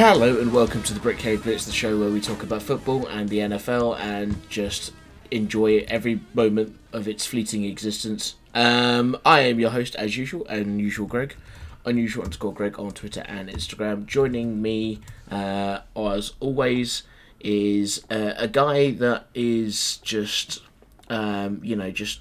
Hello and welcome to the BritCaveBlitz, the show where we talk about football and the NFL and just enjoy every moment of its fleeting existence. I am your host as usual, Unusual Greg, Unusual_Greg on Twitter and Instagram. Joining me as always is a guy that is just, just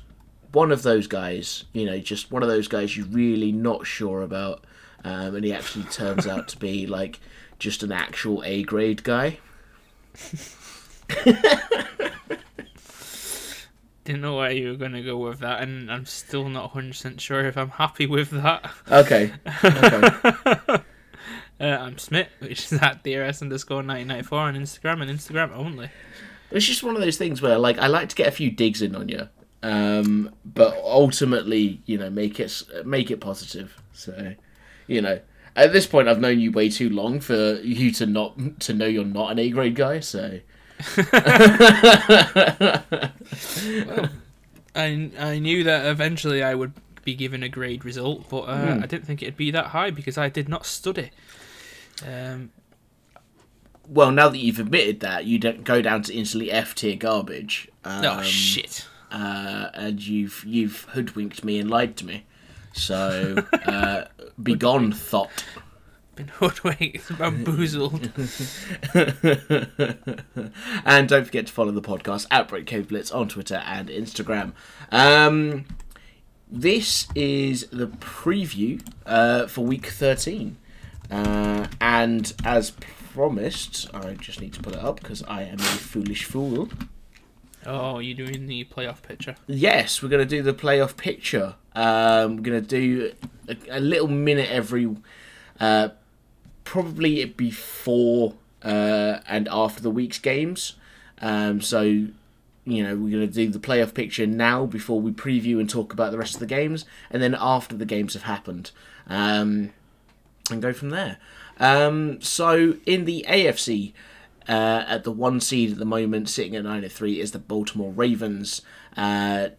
one of those guys, just one of those guys you're really not sure about, and he actually turns out to be like just an actual A-grade guy. Didn't know where you were going to go with that, and I'm still not 100% sure if I'm happy with that. Okay. I'm Smith, which is at DRS_1994 on Instagram, and Instagram only. It's just one of those things where, like, I like to get a few digs in on you, but ultimately, make it positive. So, at this point, I've known you way too long for you to not to know you're not an A-grade guy. So, well, I knew that eventually I would be given a grade result, but I didn't think it'd be that high because I did not study. Well, now that you've admitted that, you don't go down to instantly F-tier garbage. Oh shit! And you've hoodwinked me and lied to me. So, be gone, thot. Been hoodwinked, bamboozled. And don't forget to follow the podcast at BritCaveBlitz on Twitter and Instagram. This is the preview for Week 13. And as promised, I just need to pull it up because I am a foolish fool. Oh, you're doing the playoff picture? Yes, we're going to do the playoff picture. We're going to do a little minute every... probably before and after the week's games. We're going to do the playoff picture now before we preview and talk about the rest of the games. And then after the games have happened. And go from there. In the AFC... at the one seed at the moment, sitting at 9-3, is the Baltimore Ravens.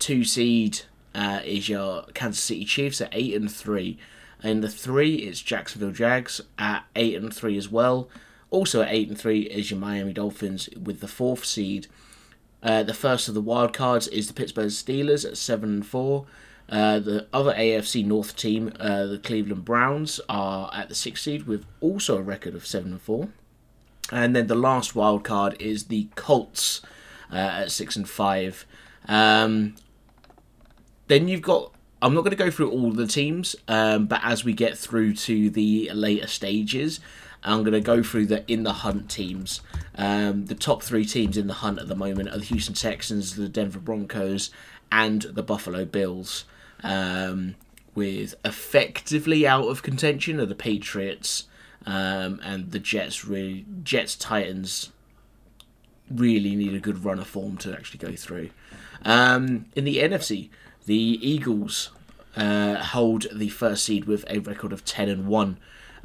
Two seed is your Kansas City Chiefs at 8-3. In the three, it's Jacksonville Jags at 8-3 as well. Also at 8-3 is your Miami Dolphins with the fourth seed. The first of the wild cards is the Pittsburgh Steelers at 7-4. The other AFC North team, the Cleveland Browns, are at the sixth seed with also a record of 7-4. And then the last wild card is the Colts at 6-5. Then you've got... I'm not going to go through all the teams, but as we get through to the later stages, I'm going to go through the in the hunt teams. The top three teams in the hunt at the moment are the Houston Texans, the Denver Broncos, and the Buffalo Bills. With effectively out of contention are the Patriots... and the Jets-Titans really need a good run of form to actually go through. In the NFC, the Eagles hold the first seed with a record of 10-1,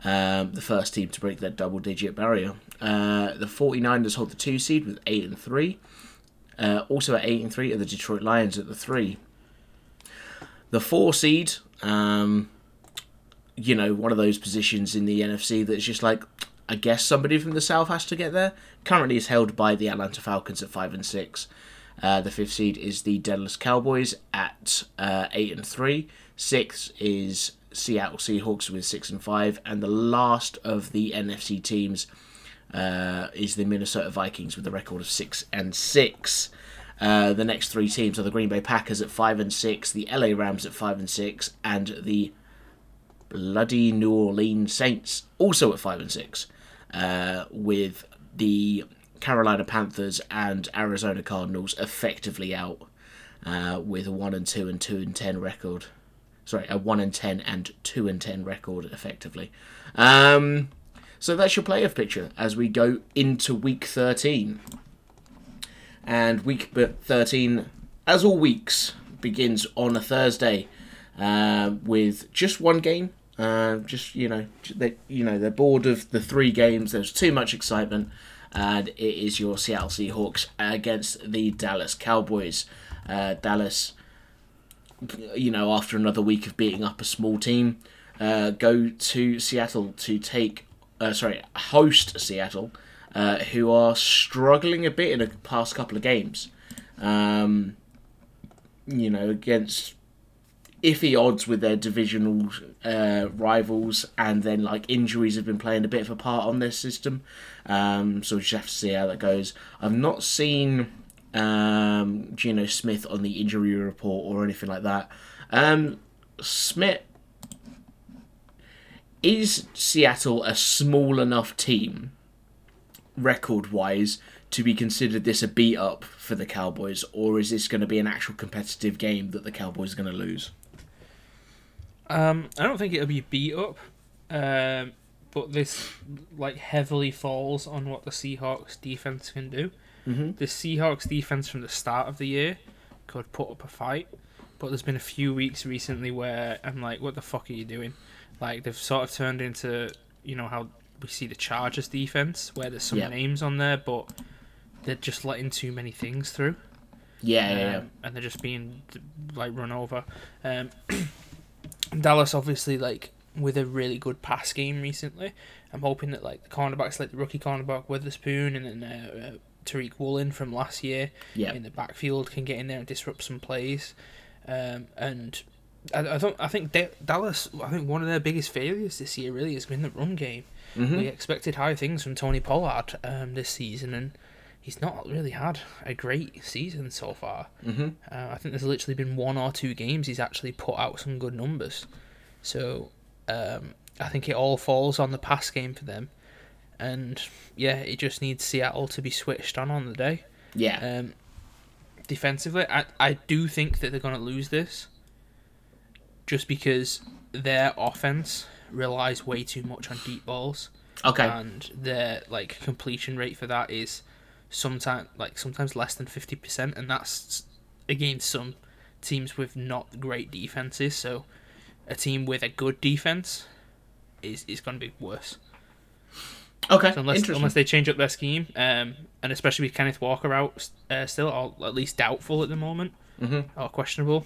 the first team to break that double-digit barrier. The 49ers hold the two seed with 8-3. Also at 8-3 are the Detroit Lions at the three. The four seed... one of those positions in the NFC that's just like, I guess somebody from the South has to get there. Currently is held by the Atlanta Falcons at 5-6. The fifth seed is the Dallas Cowboys at 8-3. Sixth is Seattle Seahawks with 6-5. And the last of the NFC teams is the Minnesota Vikings with a record of 6-6. The next three teams are the Green Bay Packers at 5-6, the LA Rams at 5-6, and the bloody New Orleans Saints, also at 5-6, with the Carolina Panthers and Arizona Cardinals effectively out with a 1-2 and 2-10 record. Sorry, a 1-10 and 2-10 record effectively. So that's your playoff picture as we go into Week 13, and Week 13, as all weeks, begins on a Thursday with just one game. They're bored of the three games. There's too much excitement, and it is your Seattle Seahawks against the Dallas Cowboys. Dallas, after another week of beating up a small team, go to Seattle to take host Seattle, who are struggling a bit in the past couple of games. You know, against iffy odds with their divisional rivals, and then like injuries have been playing a bit of a part on their system. So we just have to see how that goes. I've not seen Geno Smith on the injury report or anything like that. Smith, is Seattle a small enough team, record-wise, to be considered this a beat-up for the Cowboys, or is this going to be an actual competitive game that the Cowboys are going to lose? I don't think it'll be beat-up, but this heavily falls on what the Seahawks defense can do. Mm-hmm. The Seahawks defense from the start of the year could put up a fight, but there's been a few weeks recently where I'm like, what the fuck are you doing? Like, they've sort of turned into, you know, how we see the Chargers defense, where there's some names on there, but they're just letting too many things through. Yeah. And they're just being, run over. Dallas, obviously, with a really good pass game recently. I'm hoping that, the cornerbacks, the rookie cornerback Witherspoon and then Tariq Woolen from last year in the backfield can get in there and disrupt some plays. I think one of their biggest failures this year really has been the run game. Mm-hmm. We expected high things from Tony Pollard this season, and he's not really had a great season so far. Mm-hmm. I think there's literally been one or two games he's actually put out some good numbers. So I think it all falls on the pass game for them. And, it just needs Seattle to be switched on the day. Yeah. Defensively, I do think that they're going to lose this just because their offense relies way too much on deep balls. Okay. And their, completion rate for that is sometimes less than 50%, and that's against some teams with not great defenses. So a team with a good defense is going to be worse. Okay, so unless they change up their scheme, and especially with Kenneth Walker out still, or at least doubtful at the moment, mm-hmm. or questionable,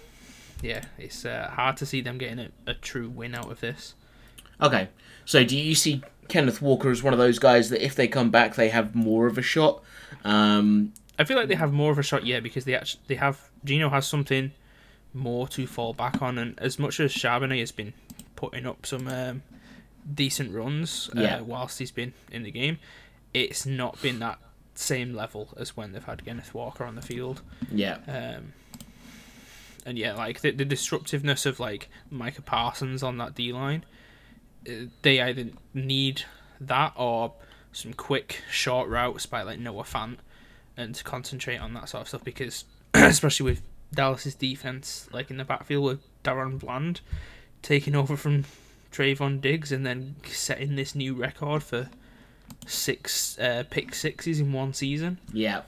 it's hard to see them getting a true win out of this. Okay, so do you see Kenneth Walker as one of those guys that if they come back, they have more of a shot? I feel like they have more of a shot, because they have Geno has something more to fall back on, and as much as Charbonnet has been putting up some decent runs whilst he's been in the game, it's not been that same level as when they've had Kenneth Walker on the field. The disruptiveness of Micah Parsons on that D-line, they either need that or some quick short routes by Noah Fant, and to concentrate on that sort of stuff, because especially with Dallas's defense in the backfield with Darren Bland taking over from Trayvon Diggs and then setting this new record for 6 pick sixes in one season. Yeah.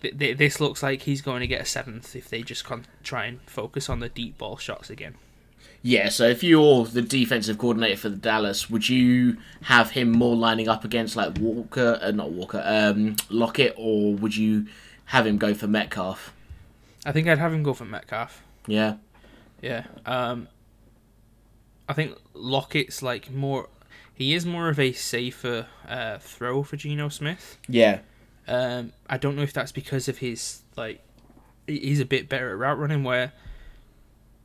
This looks like he's going to get a 7th if they just try and focus on the deep ball shots again. Yeah, so if you're the defensive coordinator for the Dallas, would you have him more lining up against Lockett, or would you have him go for Metcalf? I think I'd have him go for Metcalf. Yeah. Yeah. I think Lockett's more. He is more of a safer throw for Geno Smith. Yeah. I don't know if that's because of his he's a bit better at route running. Where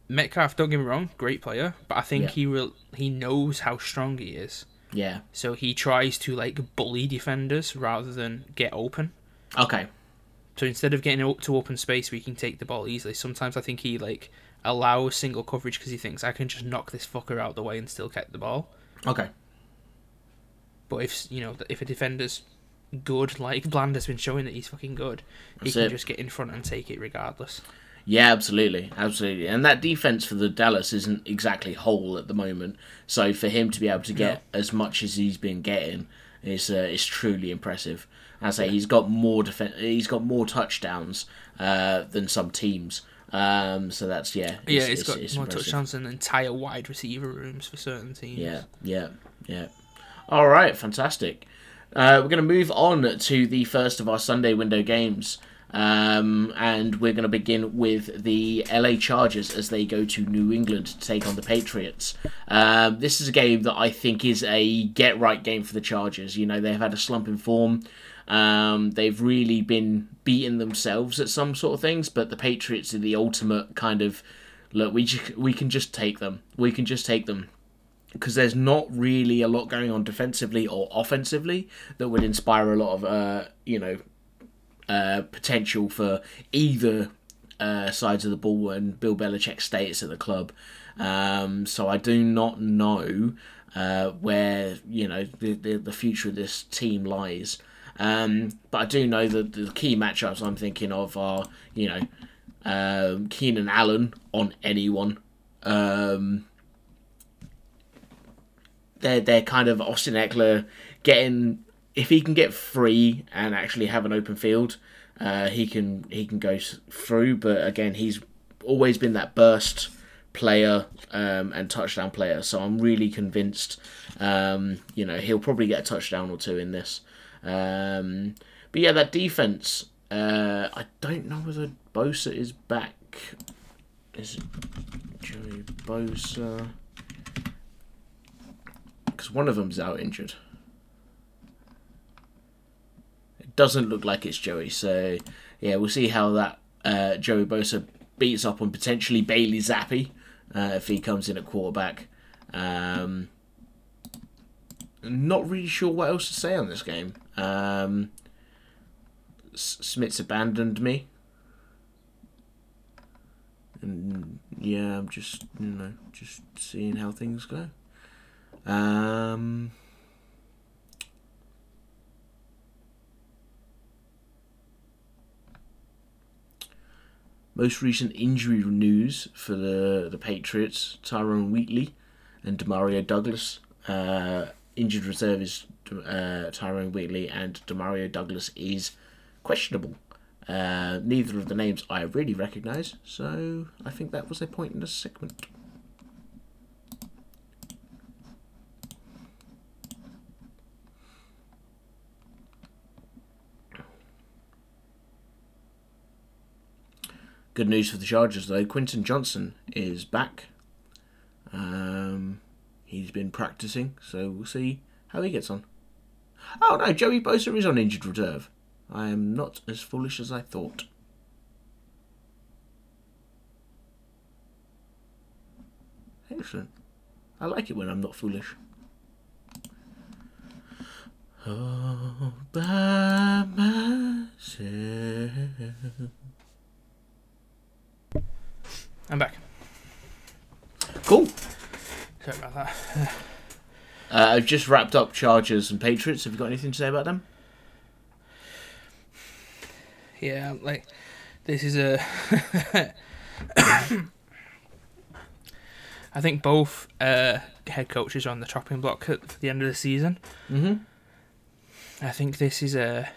Metcalf, don't get me wrong, great player, but I think he knows how strong he is. Yeah. So he tries to bully defenders rather than get open. Okay. So instead of getting to open space where he can take the ball easily, sometimes I think he allows single coverage because he thinks, I can just knock this fucker out of the way and still get the ball. Okay. But if a defender's good, Bland has been showing that he's fucking good, he can just get in front and take it regardless. Yeah, absolutely. Absolutely. And that defense for the Dallas isn't exactly whole at the moment, so for him to be able to get as much as he's been getting is truly impressive. As I say, he's got more touchdowns than some teams. So that's it's more impressive. Touchdowns than entire wide receiver rooms for certain teams. Yeah. All right, fantastic. We're going to move on to the first of our Sunday window games. And we're going to begin with the LA Chargers as they go to New England to take on the Patriots. This is a game that I think is a get-right game for the Chargers. You know, they've had a slump in form. They've really been beating themselves at some sort of things, but the Patriots are the ultimate kind of, look, we can just take them. We can just take them. Because there's not really a lot going on defensively or offensively that would inspire a lot of, potential for either sides of the ball and Bill Belichick's status at the club. So I do not know where, you know, the future of this team lies. But I do know that the key matchups I'm thinking of are, you know, Keenan Allen on anyone. They're kind of Austin Eckler getting... If he can get free and actually have an open field, he can go through. But again, he's always been that burst player and touchdown player. So I'm really convinced, he'll probably get a touchdown or two in this. But yeah, that defense. I don't know whether Bosa is back. Is it Joey Bosa? Because one of them's out injured. Doesn't look like it's Joey, so yeah, we'll see how that Joey Bosa beats up on potentially Bailey Zappi if he comes in at quarterback. Not really sure what else to say on this game. Smith's abandoned me, and yeah, I'm just just seeing how things go. Most recent injury news for the Patriots: Tyron Wheatley and Demario Douglas. Injured reserve is Tyron Wheatley, and Demario Douglas is questionable. Neither of the names I really recognise, so I think that was a point in the segment. Good news for the Chargers, though. Quinton Johnson is back. He's been practicing, so we'll see how he gets on. Oh, no, Joey Bosa is on injured reserve. I am not as foolish as I thought. Excellent. I like it when I'm not foolish. All by myself. I'm back. Cool. Sorry about that. I've just wrapped up Chargers and Patriots. Have you got anything to say about them? Yeah, like, this is a... I think both head coaches are on the chopping block at the end of the season. Mm-hmm. I think this is a...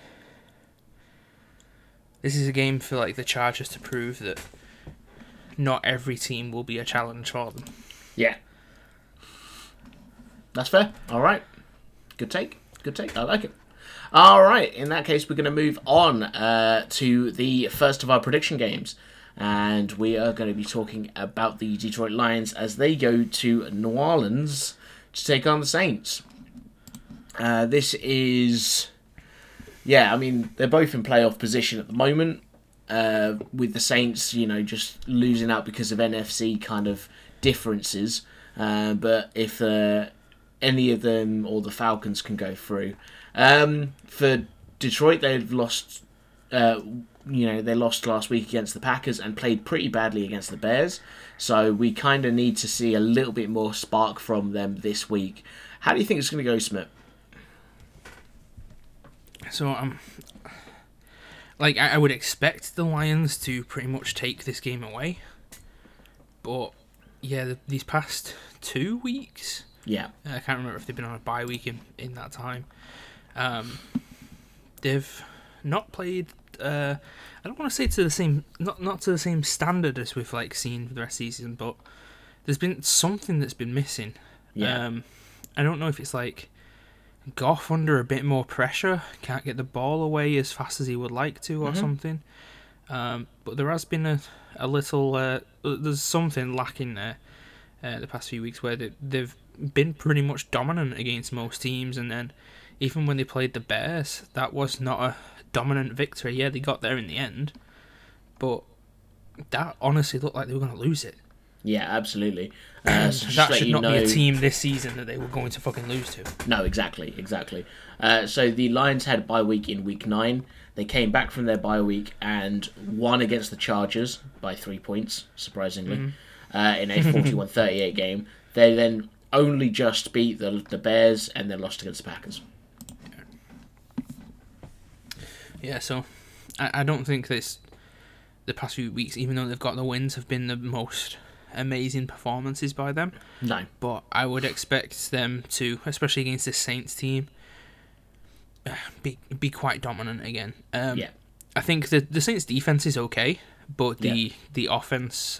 This is a game for, like, the Chargers to prove that not every team will be a challenge for them. Yeah. That's fair. All right. Good take. Good take. I like it. All right. In that case, we're going to move on to the first of our prediction games. And we are going to be talking about the Detroit Lions as they go to New Orleans to take on the Saints. This is... Yeah, I mean, they're both in playoff position at the moment. With the Saints, you know, just losing out because of NFC kind of differences. But if any of them or the Falcons can go through. For Detroit, they've lost, they lost last week against the Packers and played pretty badly against the Bears. So we kind of need to see a little bit more spark from them this week. How do you think it's going to go, Smith? So I would expect the Lions to pretty much take this game away. But, yeah, these past 2 weeks... Yeah. I can't remember if they've been on a bye week in that time. They've not played... I don't want to say to the same... Not to the same standard as we've, like, seen for the rest of the season, but there's been something that's been missing. Yeah. I don't know if it's, like, Goff under a bit more pressure, can't get the ball away as fast as he would like to or something. But there has been a little... there's something lacking there the past few weeks where they've been pretty much dominant against most teams, and then even when they played the Bears, that was not a dominant victory. Yeah, they got there in the end, but that honestly looked like they were going to lose it. Yeah, absolutely. So that should not be a team this season that they were going to fucking lose to. No, exactly. So the Lions had bye week in week 9. They came back from their bye week and won against the Chargers by 3 points, surprisingly, in a 41-38 game. They then only just beat the Bears and then lost against the Packers. Yeah, so I don't think the past few weeks, even though they've got the wins, have been the most amazing performances by them. No. But I would expect them to, especially against this Saints team, be quite dominant again. Yeah. I think the Saints defense is okay, but the offense,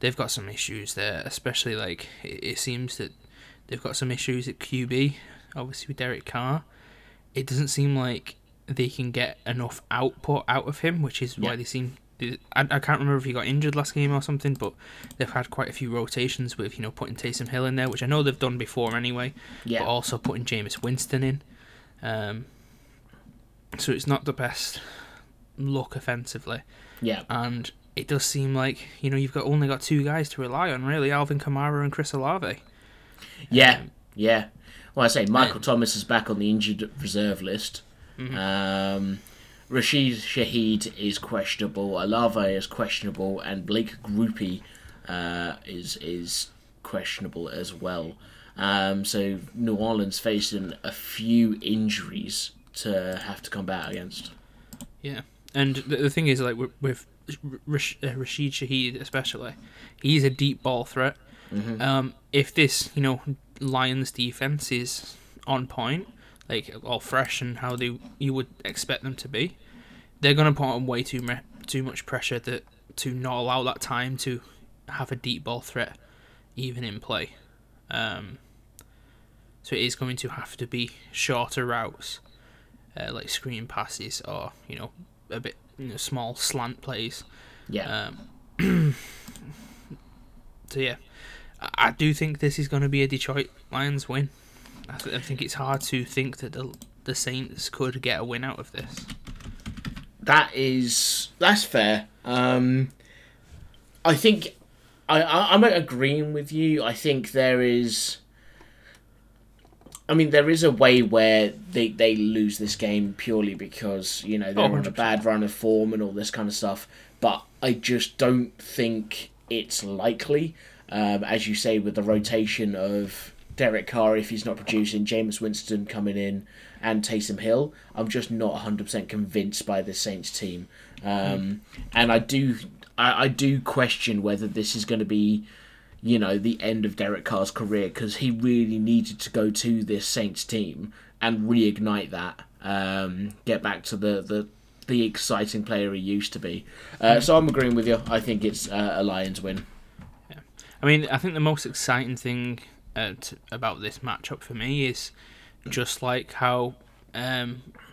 they've got some issues there, especially like it seems that they've got some issues at QB, obviously with Derek Carr. It doesn't seem like they can get enough output out of him, which is why they seem... I can't remember if he got injured last game or something, but they've had quite a few rotations with, putting Taysom Hill in there, which I know they've done before anyway, but also putting Jameis Winston in. So it's not the best look offensively. Yeah. And it does seem like, you've only got two guys to rely on, really, Alvin Kamara and Chris Olave. Yeah. Well, I say Michael Thomas is back on the injured reserve list. Rashid Shaheed is questionable, Alave is questionable, and Blake Groupie is questionable as well. So New Orleans facing a few injuries to have to combat against. Yeah, and the thing is, like with Rashid Shaheed especially, he's a deep ball threat. If this, Lions defense is on point, like all fresh and how you would expect them to be, they're going to put on way too much pressure to not allow that time to have a deep ball threat even in play. So it is going to have to be shorter routes, like screen passes or a bit small slant plays. Yeah. So yeah, I do think this is going to be a Detroit Lions win. I think it's hard to think that the Saints could get a win out of this. That's fair. I think I'm agreeing with you. I think there is a way where they lose this game purely because they're on a bad run of form and all this kind of stuff. But I just don't think it's likely. As you say, with the rotation of Derek Carr, if he's not producing, Jameis Winston coming in, and Taysom Hill, I'm just not 100% convinced by the Saints team. And I do question whether this is going to be, the end of Derek Carr's career, because he really needed to go to this Saints team and reignite that, get back to the exciting player he used to be. So I'm agreeing with you. I think it's a Lions win. Yeah. I mean, I think the most exciting thing about this matchup for me is just like how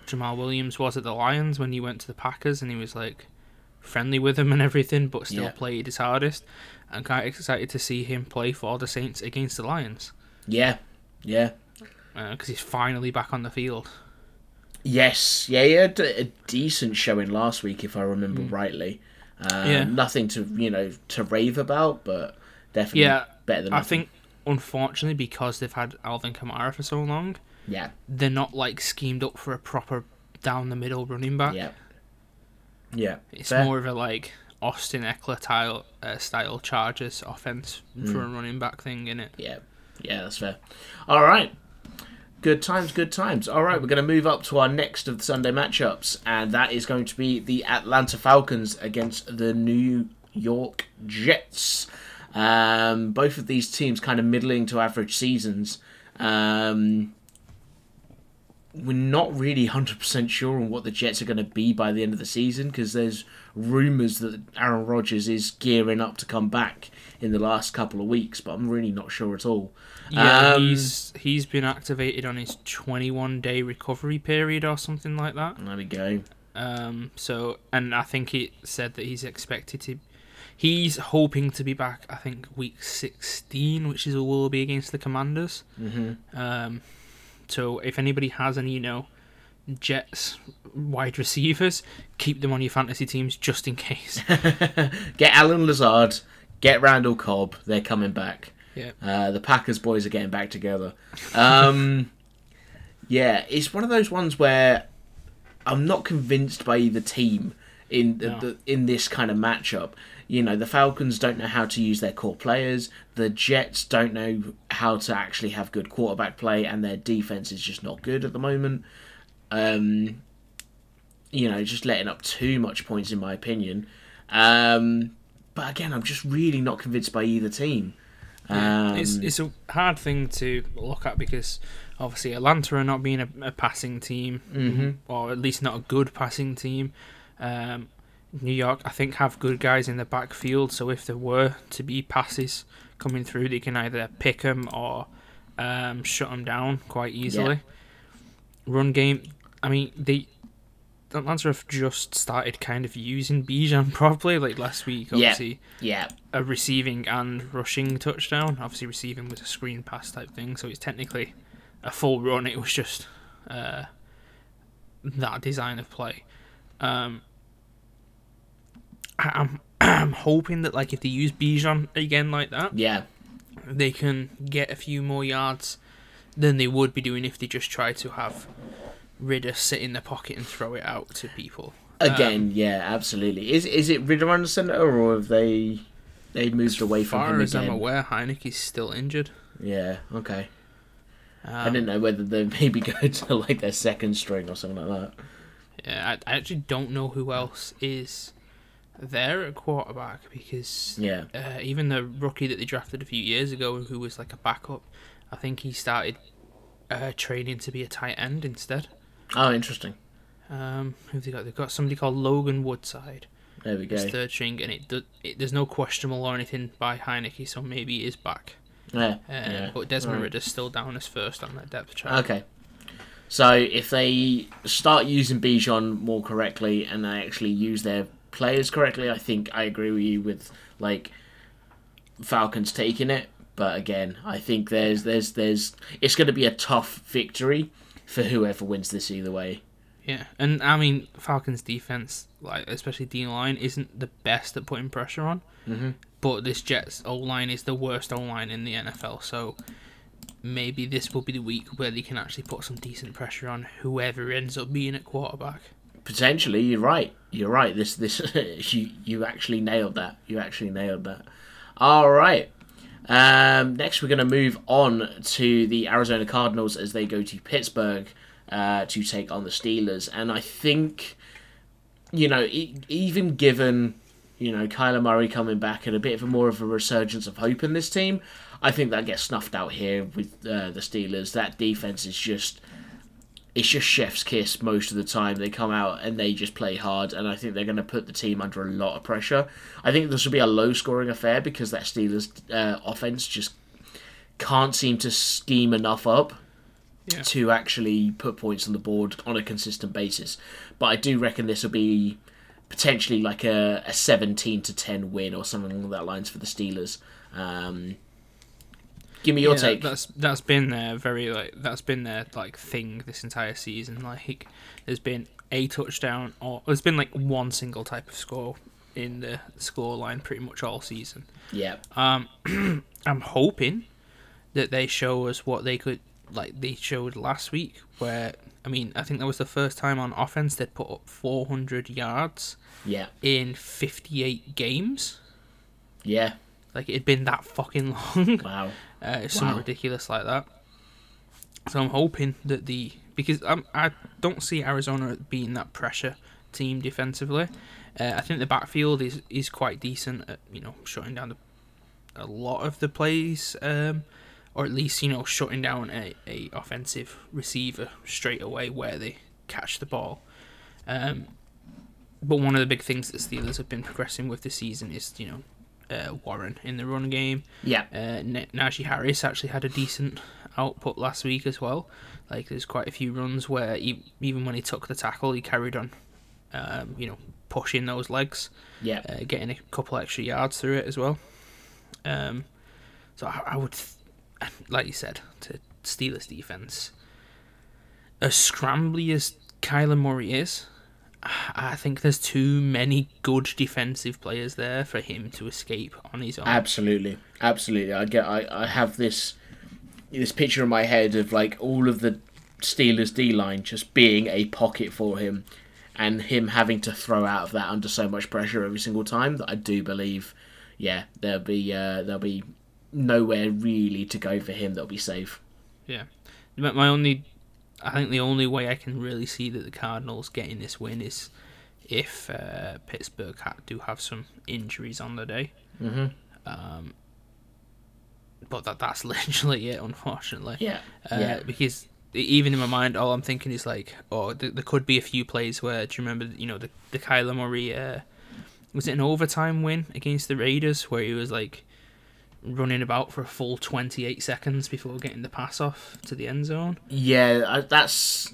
Jamal Williams was at the Lions when he went to the Packers and he was like friendly with them and everything, but still played his hardest. I'm quite excited to see him play for the Saints against the Lions. Yeah. Because he's finally back on the field. Yes, yeah, he had a decent showing last week, if I remember rightly. Nothing to to rave about, but definitely better than nothing. I think, unfortunately, because they've had Alvin Kamara for so long, they're not like schemed up for a proper down the middle running back. Yeah. It's more of a like Austin Eckler style Chargers offense for a running back thing, innit? Yeah, that's fair. All right, good times. All right, we're going to move up to our next of the Sunday matchups, and that is going to be the Atlanta Falcons against the New York Jets. Both of these teams kind of middling to average seasons. we're not really 100% sure on what the Jets are going to be by the end of the season, because there's rumours that Aaron Rodgers is gearing up to come back in the last couple of weeks, but I'm really not sure at all. Yeah, he's been activated on his 21-day recovery period or something like that. There we go. And I think it said that he's hoping to be back, I think, week 16, which will be against the Commanders. Mm-hmm. So if anybody has any, Jets wide receivers, keep them on your fantasy teams just in case. Get Alan Lazard, get Randall Cobb. They're coming back. Yeah. The Packers boys are getting back together. Yeah, it's one of those ones where I'm not convinced by either team in this kind of matchup. The Falcons don't know how to use their core players. The Jets don't know how to actually have good quarterback play, and their defense is just not good at the moment. Just letting up too much points, in my opinion. But again, I'm just really not convinced by either team. It's a hard thing to look at, because obviously Atlanta are not being a passing team, mm-hmm. or at least not a good passing team. New York, I think, have good guys in the backfield, so if there were to be passes coming through, they can either pick them or shut them down quite easily. Yeah. Run game, Atlanta have just started kind of using Bijan properly, like last week, obviously. Yeah. A receiving and rushing touchdown. Obviously, receiving was a screen pass type thing, so it's technically a full run. It was just that design of play. I'm hoping that, if they use Bijan again like that, yeah, they can get a few more yards than they would be doing if they just try to have Ridder sit in the pocket and throw it out to people. Again, yeah, absolutely. Is it Ridder under center, or have they moved away from him again? As far as I'm aware, Heineke's still injured. Yeah, okay. I didn't know whether they maybe go to their second string or something like that. Yeah, I actually don't know who else is there at quarterback, because even the rookie that they drafted a few years ago, who was a backup, I think he started training to be a tight end instead. Oh, interesting. Who have they got? They've got somebody called Logan Woodside. There we go. His third string, and there's no questionable or anything by Heineke, so maybe he is back. Yeah. But Desmond Ridder's still down as first on that depth chart. Okay. So if they start using Bijan more correctly and they actually use their players correctly, I think I agree with you with Falcons taking it. But again, I think there's it's going to be a tough victory for whoever wins this either way. Yeah, and Falcons defense, especially D-line, isn't the best at putting pressure on. Mm-hmm. But this Jets O-line is the worst O-line in the NFL. So maybe this will be the week where they can actually put some decent pressure on whoever ends up being at quarterback. Potentially, you're right. This you actually nailed that. All right. Next, we're going to move on to the Arizona Cardinals as they go to Pittsburgh to take on the Steelers. And I think, even given, Kyler Murray coming back and a bit of more of a resurgence of hope in this team, I think that gets snuffed out here with the Steelers. That defense is just... It's just chef's kiss most of the time. They come out and they just play hard, and I think they're going to put the team under a lot of pressure. I think this will be a low-scoring affair because that Steelers offense just can't seem to scheme enough up to actually put points on the board on a consistent basis. But I do reckon this will be potentially a 17-10 win or something along that lines for the Steelers. Give me your take. That's been their thing this entire season. There's been a touchdown, or there's been one single type of score in the score line pretty much all season. Yeah. I'm hoping that they show us what they could they showed last week, where I think that was the first time on offense they'd put up 400 yards. Yeah. In 58 games. Yeah. It'd been that fucking long. Wow. Something ridiculous like that. So I'm hoping that because I don't see Arizona being that pressure team defensively. I think the backfield is quite decent at shutting down a lot of the plays or at least, you know, shutting down a offensive receiver straight away where they catch the ball. But one of the big things that Steelers have been progressing with this season is, you know, Warren in the run game. Yeah. Najee Harris actually had a decent output last week as well. Like, there's quite a few runs where even when he took the tackle, he carried on, you know, pushing those legs. Yeah. Getting a couple extra yards through it as well. So I would, like you said, to Steelers defense, as scrambly as Kyler Murray is, I think there's too many good defensive players there for him to escape on his own. Absolutely. I have this picture in my head of like all of the Steelers D line just being a pocket for him, and him having to throw out of that under so much pressure every single time that I do believe, yeah, there'll be nowhere really to go for him that'll be safe. Yeah, I think the only way I can really see that the Cardinals getting this win is if Pittsburgh do have some injuries on the day. Mm-hmm. But that's literally it, unfortunately. Yeah. Because even in my mind, all I'm thinking is like, oh, there could be a few plays where, do you remember, you know, the Kyler Murray, was it an overtime win against the Raiders where he was like running about for a full 28 seconds before getting the pass off to the end zone? Yeah, that's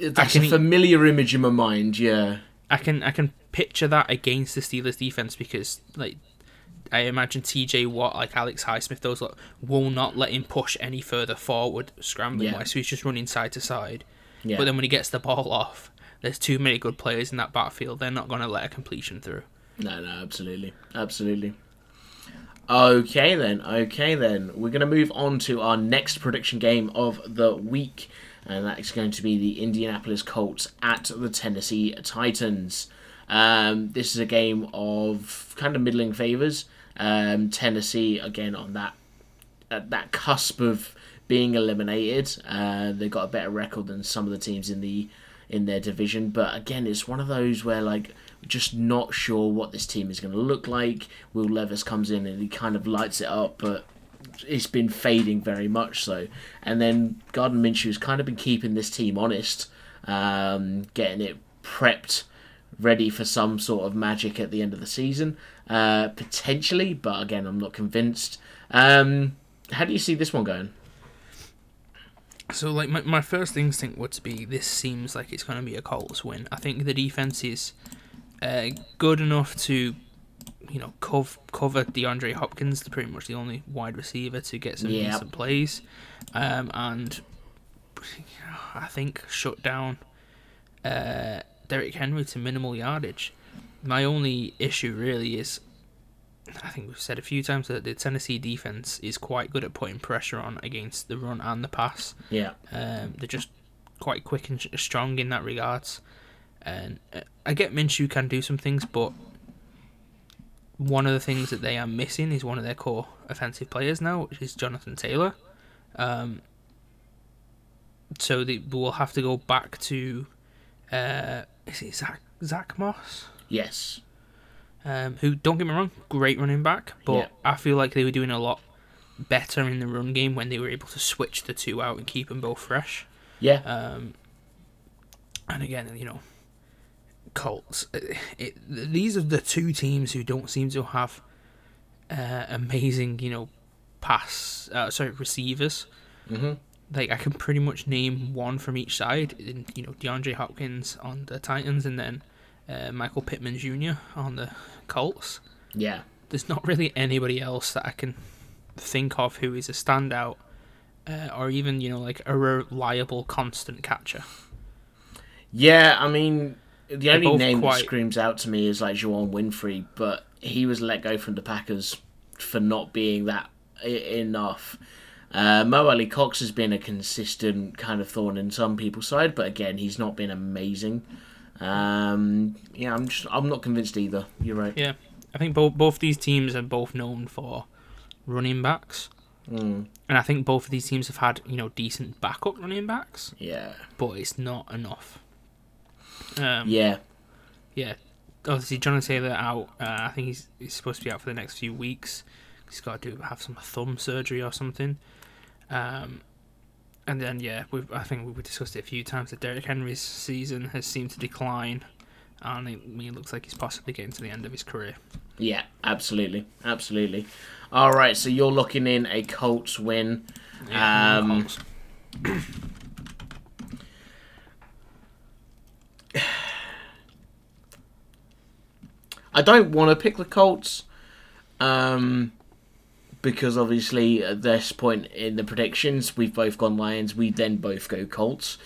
a familiar image in my mind, yeah. I can picture that against the Steelers defense because, like, I imagine TJ Watt, like Alex Highsmith, those lot, will not let him push any further forward scrambling wise, so he's just running side to side. Yeah. But then when he gets the ball off, there's too many good players in that backfield. They're not going to let a completion through. No, absolutely. Okay then. We're going to move on to our next prediction game of the week, and that's going to be the Indianapolis Colts at the Tennessee Titans. This is a game of kind of middling favours. Tennessee, again, on that at that cusp of being eliminated. They've got a better record than some of the teams in their division, but again, it's one of those where, like, just not sure what this team is going to look like. Will Levis comes in and he kind of lights it up, but it's been fading very much so. And then Gardner Minshew's kind of been keeping this team honest, getting it prepped, ready for some sort of magic at the end of the season, potentially, but again, I'm not convinced. How do you see this one going? So, like, my first instinct would be this seems like it's going to be a Colts win. I think the defense is good enough to, you know, cover DeAndre Hopkins, pretty much the only wide receiver to get some decent plays, and I think shut down Derrick Henry to minimal yardage. My only issue really is, I think we've said a few times that the Tennessee defense is quite good at putting pressure on against the run and the pass. Yeah, they're just quite quick and strong in that regards. And I get Minshew can do some things, but one of the things that they are missing is one of their core offensive players now, which is Jonathan Taylor. So they will have to go back to is it Zach Moss? Yes. Who, don't get me wrong, great running back, but I feel like they were doing a lot better in the run game when they were able to switch the two out and keep them both fresh. Yeah. And again, you know, Colts. These are the two teams who don't seem to have amazing, you know, receivers. Mm-hmm. Like, I can pretty much name one from each side. You know, DeAndre Hopkins on the Titans, and then Michael Pittman Jr. on the Colts. Yeah, there's not really anybody else that I can think of who is a standout, or even, you know, like a reliable constant catcher. Yeah, I mean, the only name that screams out to me is like Juwan Winfrey, but he was let go from the Packers for not being that enough. Mo Ali Cox has been a consistent kind of thorn in some people's side, but again, he's not been amazing. I'm not convinced either. You're right. Yeah, I think both these teams are both known for running backs. Mm. And I think both of these teams have had, you know, decent backup running backs. Yeah, but it's not enough. Obviously Jonathan Taylor out. I think he's supposed to be out for the next few weeks. He's got to have some thumb surgery or something. And then, yeah, I think we've discussed it a few times that Derrick Henry's season has seemed to decline, and he looks like he's possibly getting to the end of his career. Yeah, absolutely. Absolutely. All right, so you're looking in a Colts win. Yeah, Colts. I don't want to pick the Colts because obviously at this point in the predictions, we've both gone Lions, we then both go Colts.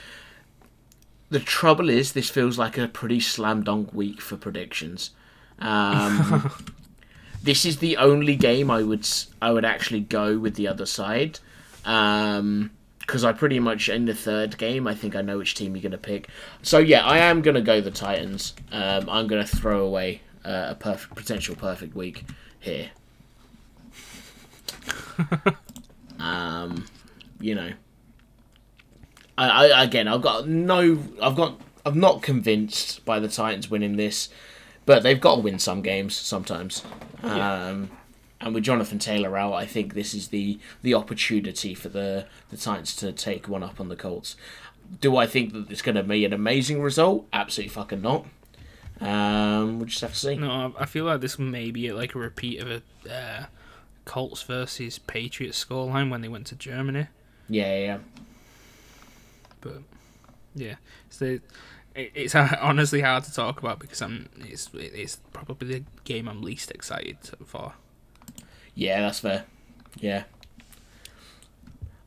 The trouble is, this feels like a pretty slam dunk week for predictions. This is the only game I would actually go with the other side, because I pretty much in the third game I think I know which team you're going to pick. So yeah, I am going to go the Titans. I'm going to throw away a potential perfect week here. You know. I'm not convinced by the Titans winning this, but they've got to win some games sometimes. Yeah. And with Jonathan Taylor out, I think this is the opportunity for the Titans to take one up on the Colts. Do I think that it's going to be an amazing result? Absolutely fucking not. We'll just have to see. No, I feel like this may be like a repeat of a Colts versus Patriots scoreline when they went to Germany. Yeah. But yeah, so it's honestly hard to talk about because it's probably the game I'm least excited for. Yeah, that's fair. Yeah.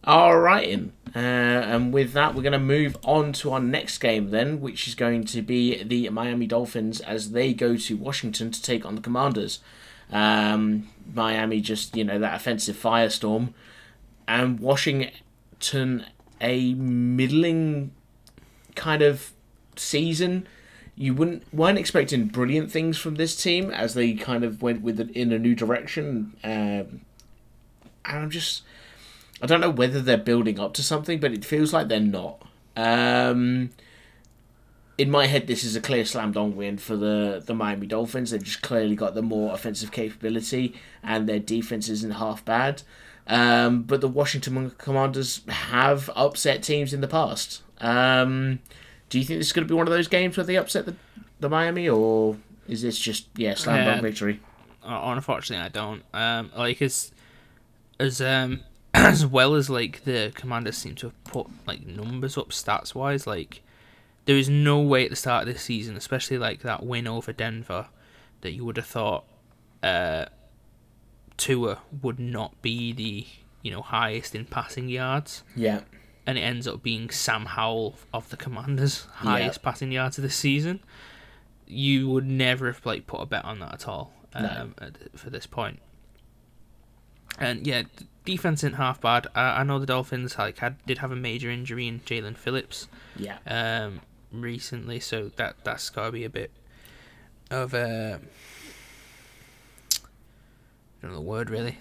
All right, and with that, we're going to move on to our next game then, which is going to be the Miami Dolphins as they go to Washington to take on the Commanders. Miami just, that offensive firestorm, and Washington a middling kind of season. You weren't expecting brilliant things from this team as they kind of went in a new direction. I don't know whether they're building up to something, but it feels like they're not. In my head, this is a clear slam dunk win for the Miami Dolphins. They've just clearly got the more offensive capability, and their defense isn't half bad. But the Washington Commanders have upset teams in the past. Do you think this is going to be one of those games where they upset the Miami, or is this just slam dunk victory? Unfortunately, I don't. As well as the Commanders seem to have put numbers up stats wise, there is no way at the start of this season, especially that win over Denver, that you would have thought Tua would not be the highest in passing yards. Yeah, and it ends up being Sam Howell of the Commanders highest passing yards of the season. You would never have put a bet on that at all for this point. And yeah, defense isn't half bad. I know the Dolphins did have a major injury in Jalen Phillips recently, so that's got to be a bit of a I don't know the word really.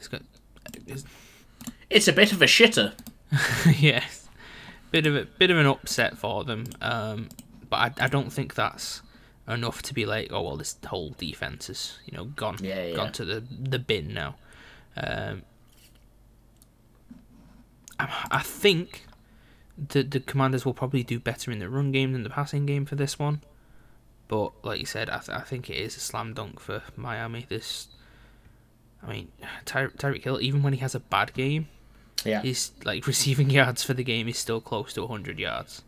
It's a bit of a shitter. Yes, bit of an upset for them. But I don't think that's enough to be this whole defense is gone gone to the bin now. I think the Commanders will probably do better in the run game than the passing game for this one, but like you said, I think it is a slam dunk for Miami. Tyreek Hill, even when he has a bad game, his receiving yards for the game is still close to 100 yards.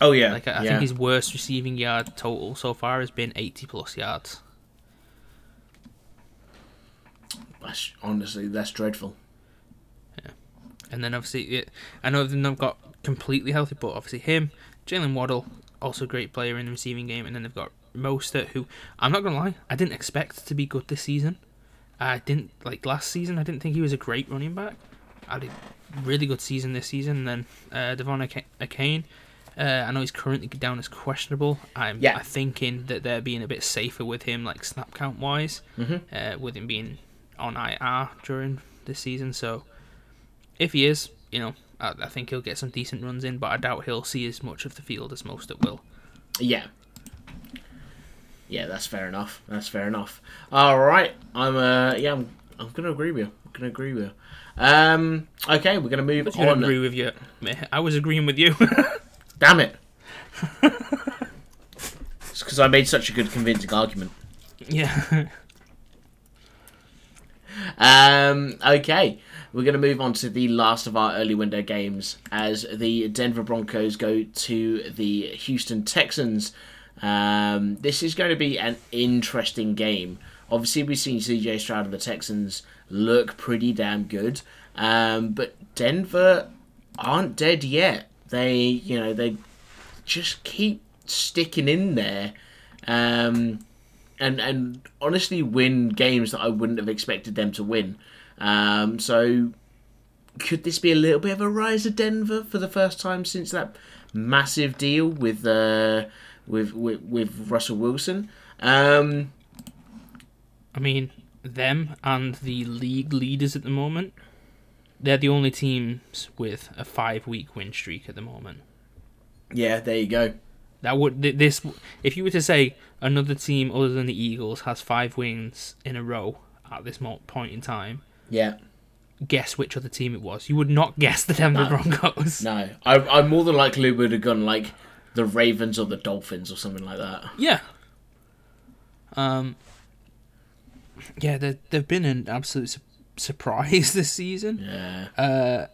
Oh yeah, I think his worst receiving yard total so far has been 80 plus yards. That's dreadful. And then obviously, I know they've not got completely healthy, but obviously him, Jalen Waddle, also a great player in the receiving game, and then they've got Mostert, who, I'm not going to lie, I didn't expect to be good this season. I didn't, last season, I didn't think he was a great running back. I did really good season this season, and then Devon Akane, I know he's currently down as questionable. I'm thinking that they're being a bit safer with him, snap count-wise, with him being on IR during this season, so... If he is, I think he'll get some decent runs in, but I doubt he'll see as much of the field as most it will. Yeah. Yeah, that's fair enough. All right, I'm I'm going to agree with you. I'm going to agree with you. Okay, we're going to move on. I agree with you. I was agreeing with you. Damn it. It's because I made such a good convincing argument. Yeah. Okay, we're going to move on to the last of our early window games as the Denver Broncos go to the Houston Texans. This is going to be an interesting game. Obviously, we've seen CJ Stroud of the Texans look pretty damn good, but Denver aren't dead yet. They just keep sticking in there, and honestly win games that I wouldn't have expected them to win. So could this be a little bit of a rise of Denver for the first time since that massive deal with Russell Wilson? I mean, them and the league leaders at the moment, they're the only teams with a 5-week win streak at the moment. Yeah, there you go. That would this if you were to say another team other than the Eagles has 5 wins in a row at this point in time. Yeah. Guess which other team it was. You would not guess the Denver Broncos. No, I more than likely would have gone like the Ravens or the Dolphins or something like that. Yeah. Yeah, they've been an absolute surprise this season. Yeah.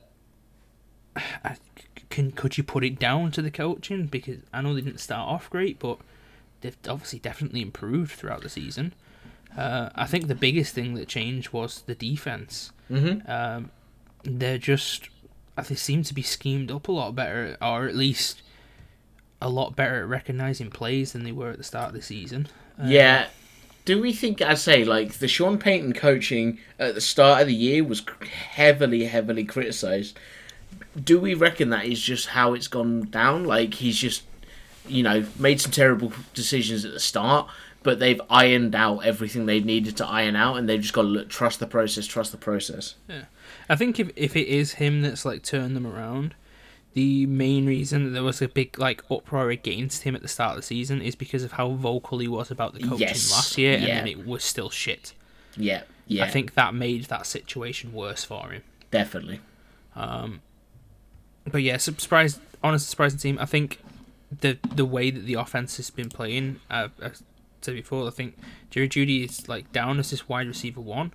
Could you put it down to the coaching? Because I know they didn't start off great, but they've obviously definitely improved throughout the season. I think the biggest thing that changed was the defense. Mm-hmm. They seem to be schemed up a lot better, or at least a lot better at recognizing plays than they were at the start of the season. Yeah. Do we think, the Sean Payton coaching at the start of the year was heavily, heavily criticised? Do we reckon that is just how it's gone down? Like, he's just, made some terrible decisions at the start, but they've ironed out everything they've needed to iron out, and they've just got to trust the process. Yeah. I think if it is him that's, turned them around, the main reason that there was a big uproar against him at the start of the season is because of how vocal he was about the coaching last year, and then it was still shit. Yeah, yeah. I think that made that situation worse for him. Definitely. But yeah, surprising team. I think the way that the offense has been playing, I said before, I think Jerry Jeudy is down as this wide receiver 1,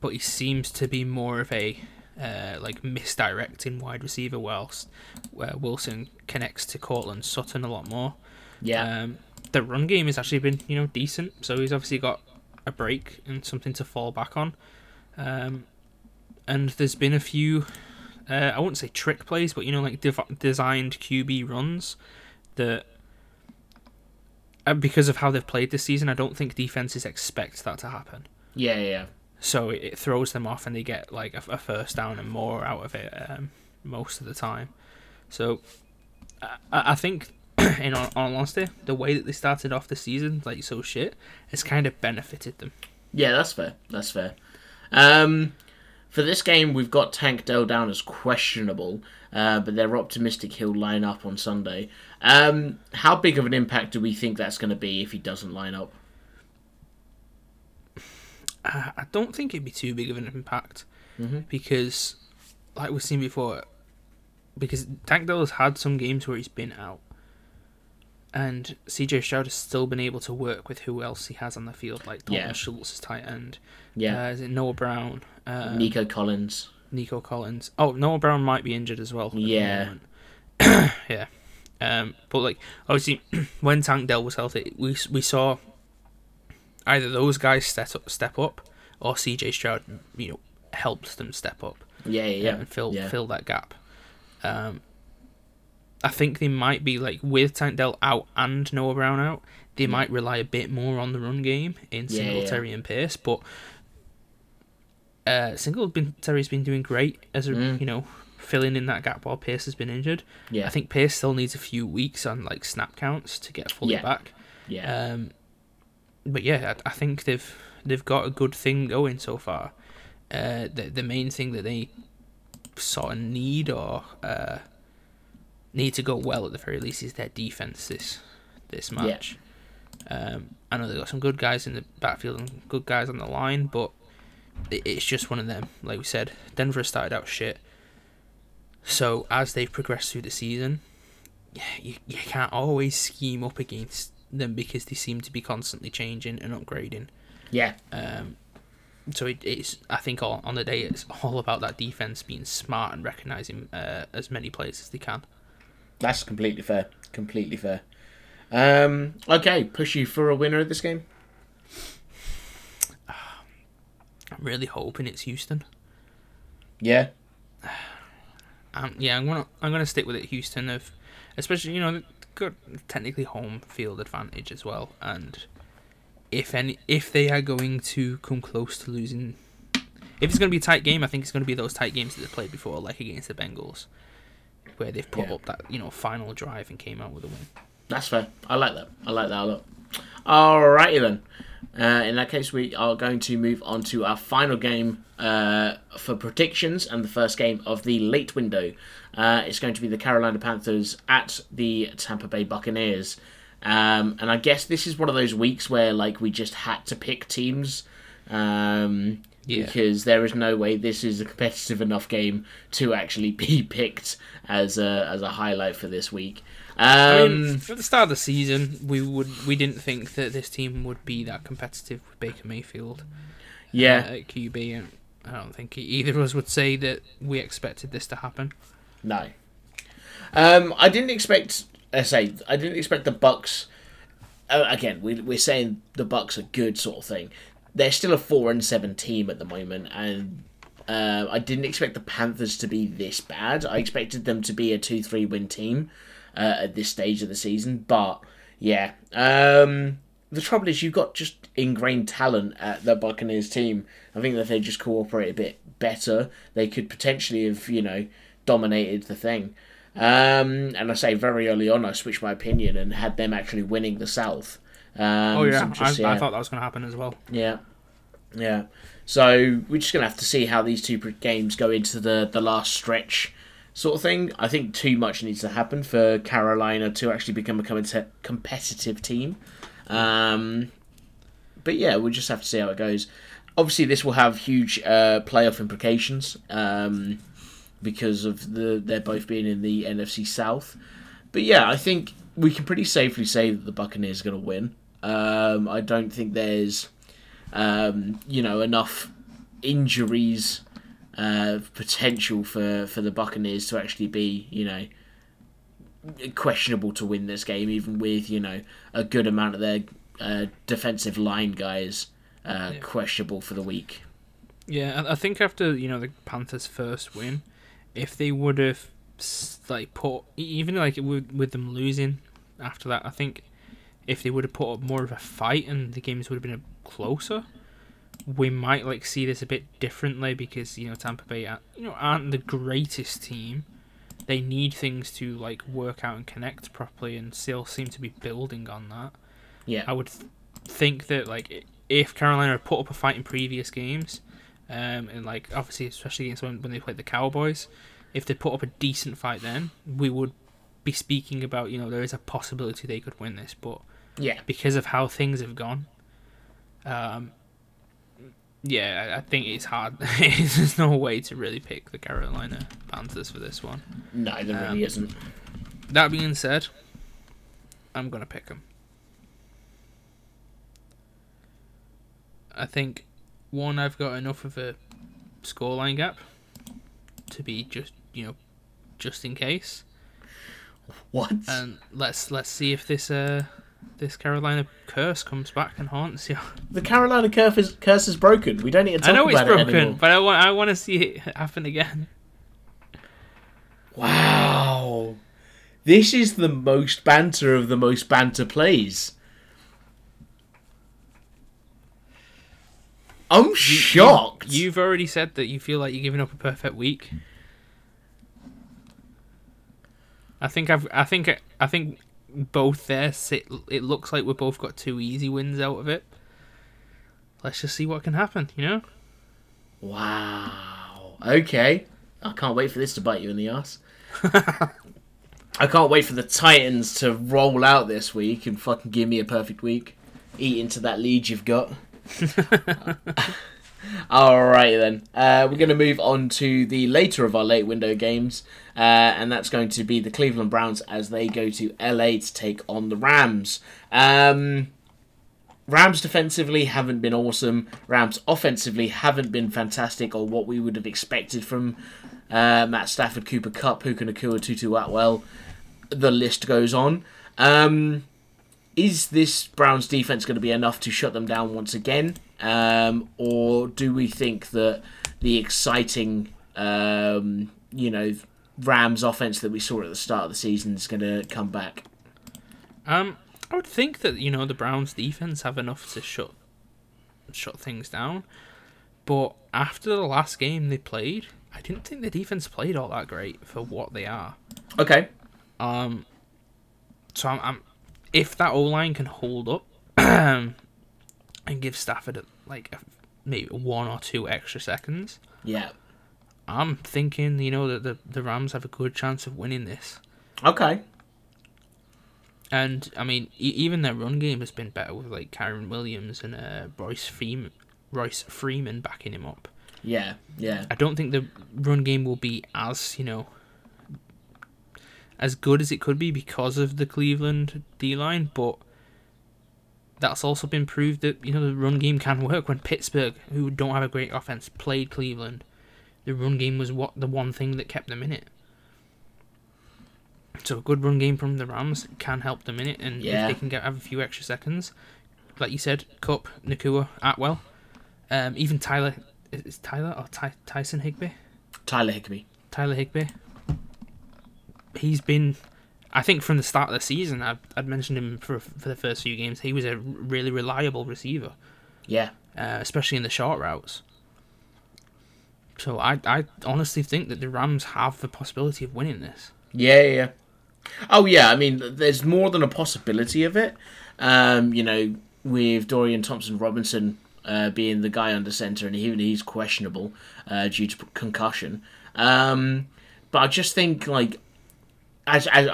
but he seems to be more of a misdirecting wide receiver, whilst Wilson connects to Cortland Sutton a lot more. Yeah. The run game has actually been decent, so he's obviously got a break and something to fall back on. And there's been a few. I wouldn't say trick plays, but designed QB runs that, because of how they've played this season, I don't think defenses expect that to happen. Yeah, yeah. So it throws them off, and they get a first down and more out of it most of the time. So I think, in all honesty, the way that they started off the season so shit has kind of benefited them. Yeah, that's fair. That's fair. For this game, we've got Tank Dell down as questionable, but they're optimistic he'll line up on Sunday. How big of an impact do we think that's going to be if he doesn't line up? I don't think it'd be too big of an impact, mm-hmm. because, we've seen before, because Tank Dell has had some games where he's been out, and CJ Stroud has still been able to work with who else he has on the field, Dalton Schultz's tight end. Yeah. Is it Noah Brown? Nico Collins. Oh, Noah Brown might be injured as well. Yeah. Yeah. But, obviously, when Tank Dell was healthy, we saw either those guys step up or CJ Stroud, helped them step up. Yeah, yeah. And fill that gap. I think they might be, with Tank Dell out and Noah Brown out, they might rely a bit more on the run game in Singletary and Pierce, but Singletary's been doing great as filling in that gap while Pierce has been injured. Yeah. I think Pierce still needs a few weeks on snap counts to get fully back. Yeah. But yeah, I think they've got a good thing going so far. The main thing that they sort of need or need to go well at the very least is their defense this match. Yeah. I know they've got some good guys in the backfield and good guys on the line, but it's just one of them. Like we said, Denver started out shit. So as they've progressed through the season, you can't always scheme up against them because they seem to be constantly changing and upgrading. Yeah. So it's I think on the day it's all about that defense being smart and recognizing as many players as they can. That's completely fair. Completely fair. Okay, push you for a winner of this game. I'm really hoping it's Houston. Yeah. I'm gonna stick with it. Houston, especially got technically home field advantage as well, and if they are going to come close to losing, if it's going to be a tight game, I think it's going to be those tight games that they played before, like against the Bengals, where they've put up that final drive and came out with a win. That's fair. I like that. I like that a lot. Alrighty then. In that case, we are going to move on to our final game for predictions and the first game of the late window. It's going to be the Carolina Panthers at the Tampa Bay Buccaneers. And I guess this is one of those weeks where we just had to pick teams because there is no way this is a competitive enough game to actually be picked as a highlight for this week. At the start of the season, we didn't think that this team would be that competitive with Baker Mayfield at QB, and I don't think either of us would say that we expected this to happen. No, I didn't expect. I didn't expect the Bucs. Again, we're saying the Bucs are good sort of thing. They're still a 4-7 team at the moment, and I didn't expect the Panthers to be this bad. I expected them to be a 2-3 win team. At this stage of the season, but the trouble is you've got just ingrained talent at the Buccaneers team. I think that if they just cooperate a bit better, they could potentially have dominated the thing. And I say very early on, I switched my opinion and had them actually winning the South. I thought that was going to happen as well. Yeah. So we're just going to have to see how these two games go into the last stretch. Sort of thing. I think too much needs to happen for Carolina to actually become a competitive team. But yeah, we'll just have to see how it goes. Obviously, this will have huge playoff implications because of they're both being in the NFC South. But yeah, I think we can pretty safely say that the Buccaneers are going to win. I don't think there's enough injuries. Potential for the Buccaneers to actually be, questionable to win this game, even with, a good amount of their defensive line guys questionable for the week. Yeah, I think after, the Panthers' first win, if they would have, with them losing after that, I think if they would have put up more of a fight and the games would have been closer, we might see this a bit differently because Tampa Bay aren't the greatest team. They need things to work out and connect properly, and still seem to be building on that. Yeah, I would think that if Carolina had put up a fight in previous games, and obviously especially against when they played the Cowboys, if they put up a decent fight, then we would be speaking about there is a possibility they could win this, but because of how things have gone. Yeah, I think it's hard. There's no way to really pick the Carolina Panthers for this one. No, there really isn't. That being said, I'm going to pick them. I think, one, I've got enough of a scoreline gap to be just in case. What? And let's see if this... this Carolina curse comes back and haunts you. The Carolina curse is broken. We don't need to talk about it anymore. I know it's broken, but I want to see it happen again. Wow. This is the most banter of the most banter plays. I'm shocked. You've already said that you feel like you're giving up a perfect week. I think both there sit. It looks like we've both got two easy wins out of it. Let's just see what can happen, Wow. Okay. I can't wait for this to bite you in the ass. I can't wait for the Titans to roll out this week and fucking give me a perfect week. Eat into that lead you've got. Alright then, we're going to move on to the later of our late window games, and that's going to be the Cleveland Browns as they go to LA to take on the Rams. Rams defensively haven't been awesome. Rams offensively haven't been fantastic or what we would have expected from Matt Stafford, Cooper Kupp, Puka Nacua, Tutu Atwell. The list goes on. Is this Browns defense going to be enough to shut them down once again? Or do we think that the exciting, Rams offense that we saw at the start of the season is going to come back? I would think that, the Browns defense have enough to shut things down. But after the last game they played, I didn't think the defense played all that great for what they are. Okay. So I'm if that O-line can hold up and give Stafford maybe 1 or 2 extra seconds. Yeah. I'm thinking, that the Rams have a good chance of winning this. Okay. And, even their run game has been better with, Kyron Williams and Royce Freeman backing him up. Yeah, yeah. I don't think the run game will be as, as good as it could be because of the Cleveland D-line, but that's also been proved that, the run game can work. When Pittsburgh, who don't have a great offense, played Cleveland, the run game was the one thing that kept them in it. So a good run game from the Rams can help them in it, and if they can have a few extra seconds, like you said, Kupp, Nacua, Atwell, even Tyler, is Tyler or Tyson Higbee? Tyler Higbee. He's been, I think from the start of the season, I'd mentioned him for the first few games. He was a really reliable receiver. Yeah. Especially in the short routes. So I honestly think that the Rams have the possibility of winning this. Yeah. Oh, yeah, there's more than a possibility of it. With Dorian Thompson-Robinson being the guy under centre, and even he's questionable due to concussion. But I just think, I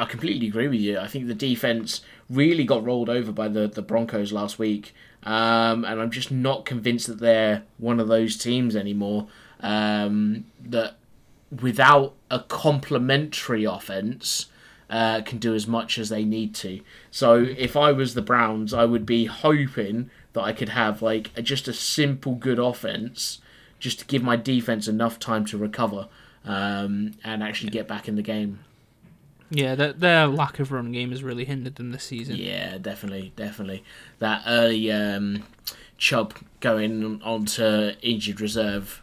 completely agree with you. I think the defence really got rolled over by the Broncos last week, and I'm just not convinced that they're one of those teams anymore that without a complementary offense can do as much as they need to. So if I was the Browns, I would be hoping that I could have just a simple good offense just to give my defense enough time to recover and actually get back in the game. Yeah, their lack of run game has really hindered them this season. Yeah, definitely. That early Chubb going on to injured reserve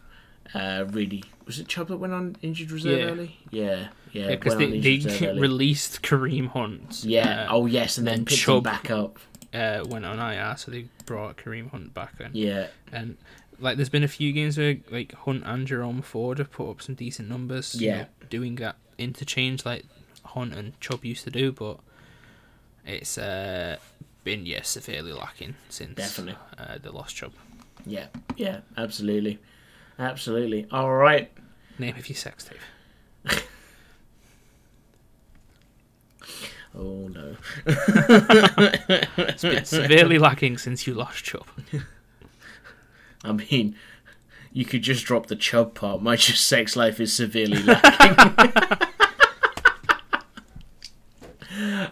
really... Was it Chubb that went on injured reserve early? Yeah. Because they released Kareem Hunt. Yeah. And then picked Chubb him back up. Went on IR, so they brought Kareem Hunt back in. Yeah. And there's been a few games where Hunt and Jerome Ford have put up some decent numbers. Yeah. Doing that interchange like Hunt and Chubb used to do, but it's been severely lacking since they lost Chubb. Yeah. Absolutely. All right. Name of your sex tape. Oh, no. It's been severely lacking since you lost Chubb. You could just drop the Chubb part. My sex life is severely lacking.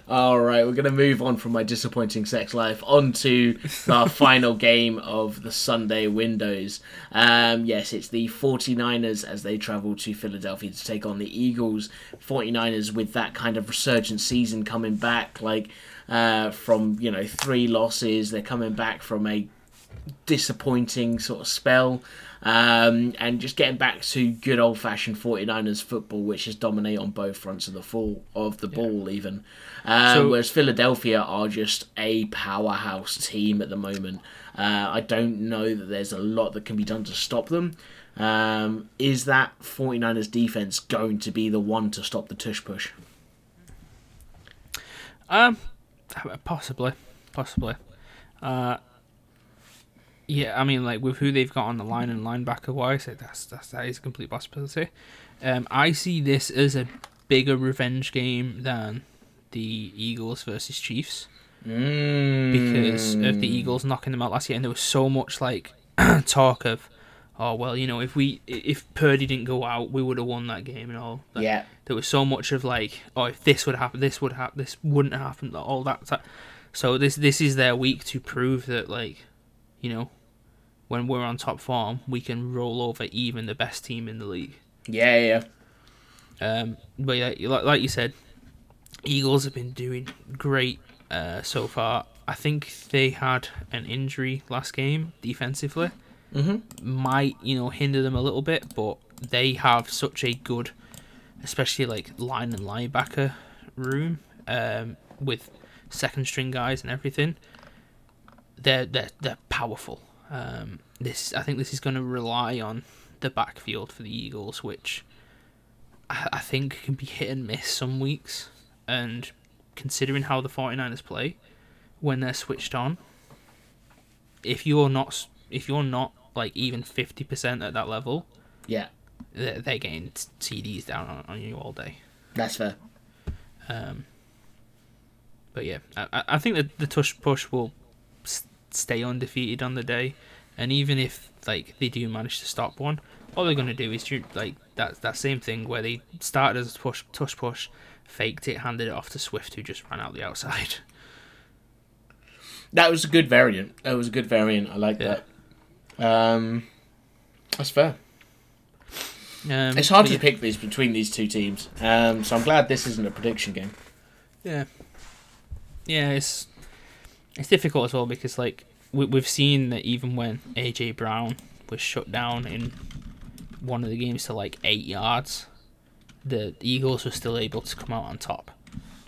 All right, we're going to move on from my disappointing sex life onto our final game of the Sunday windows. Yes, it's the 49ers as they travel to Philadelphia to take on the Eagles. 49ers with that kind of resurgent season coming back, from 3 losses. They're coming back from a disappointing sort of spell and just getting back to good old-fashioned 49ers football, which is dominate on both fronts of the ball even. Whereas Philadelphia are just a powerhouse team at the moment. I don't know that there's a lot that can be done to stop them. Is that 49ers defense going to be the one to stop the tush push? Possibly. Yeah, with who they've got on the line and linebacker-wise, that is a complete possibility. I see this as a bigger revenge game than the Eagles versus Chiefs because of the Eagles knocking them out last year, and there was so much talk of, oh, well, you know, if Purdy didn't go out, we would have won that game and all. Like, yeah. There was so much of like, oh, if this would happen, this would happen, this wouldn't happen, like, all that. So this is their week to prove that, like, you know, when we're on top form, we can roll over even the best team in the league. Yeah, yeah. But yeah, like you said, Eagles have been doing great so far. I think they had an injury last game defensively. Mm-hmm. Might, you know, hinder them a little bit, but they have such a good, especially like line and linebacker room with second string guys and everything. They're powerful. I think this is going to rely on the backfield for the Eagles, which I think can be hit and miss some weeks. And considering how the 49ers play when they're switched on, if you're not like even 50% at that level, yeah, they're getting TDs down on you all day. That's fair. But yeah, I think that the tush push will stay undefeated on the day, and even if like they do manage to stop one, all they're gonna do is do like that same thing where they started as tush push, faked it, handed it off to Swift, who just ran out the outside. That was a good variant. I like that. That's fair. It's hard to pick these between these two teams. So I'm glad this isn't a prediction game. Yeah. Yeah, it's difficult as well because like we've seen that even when AJ Brown was shut down in one of the games to like 8 yards, the Eagles were still able to come out on top.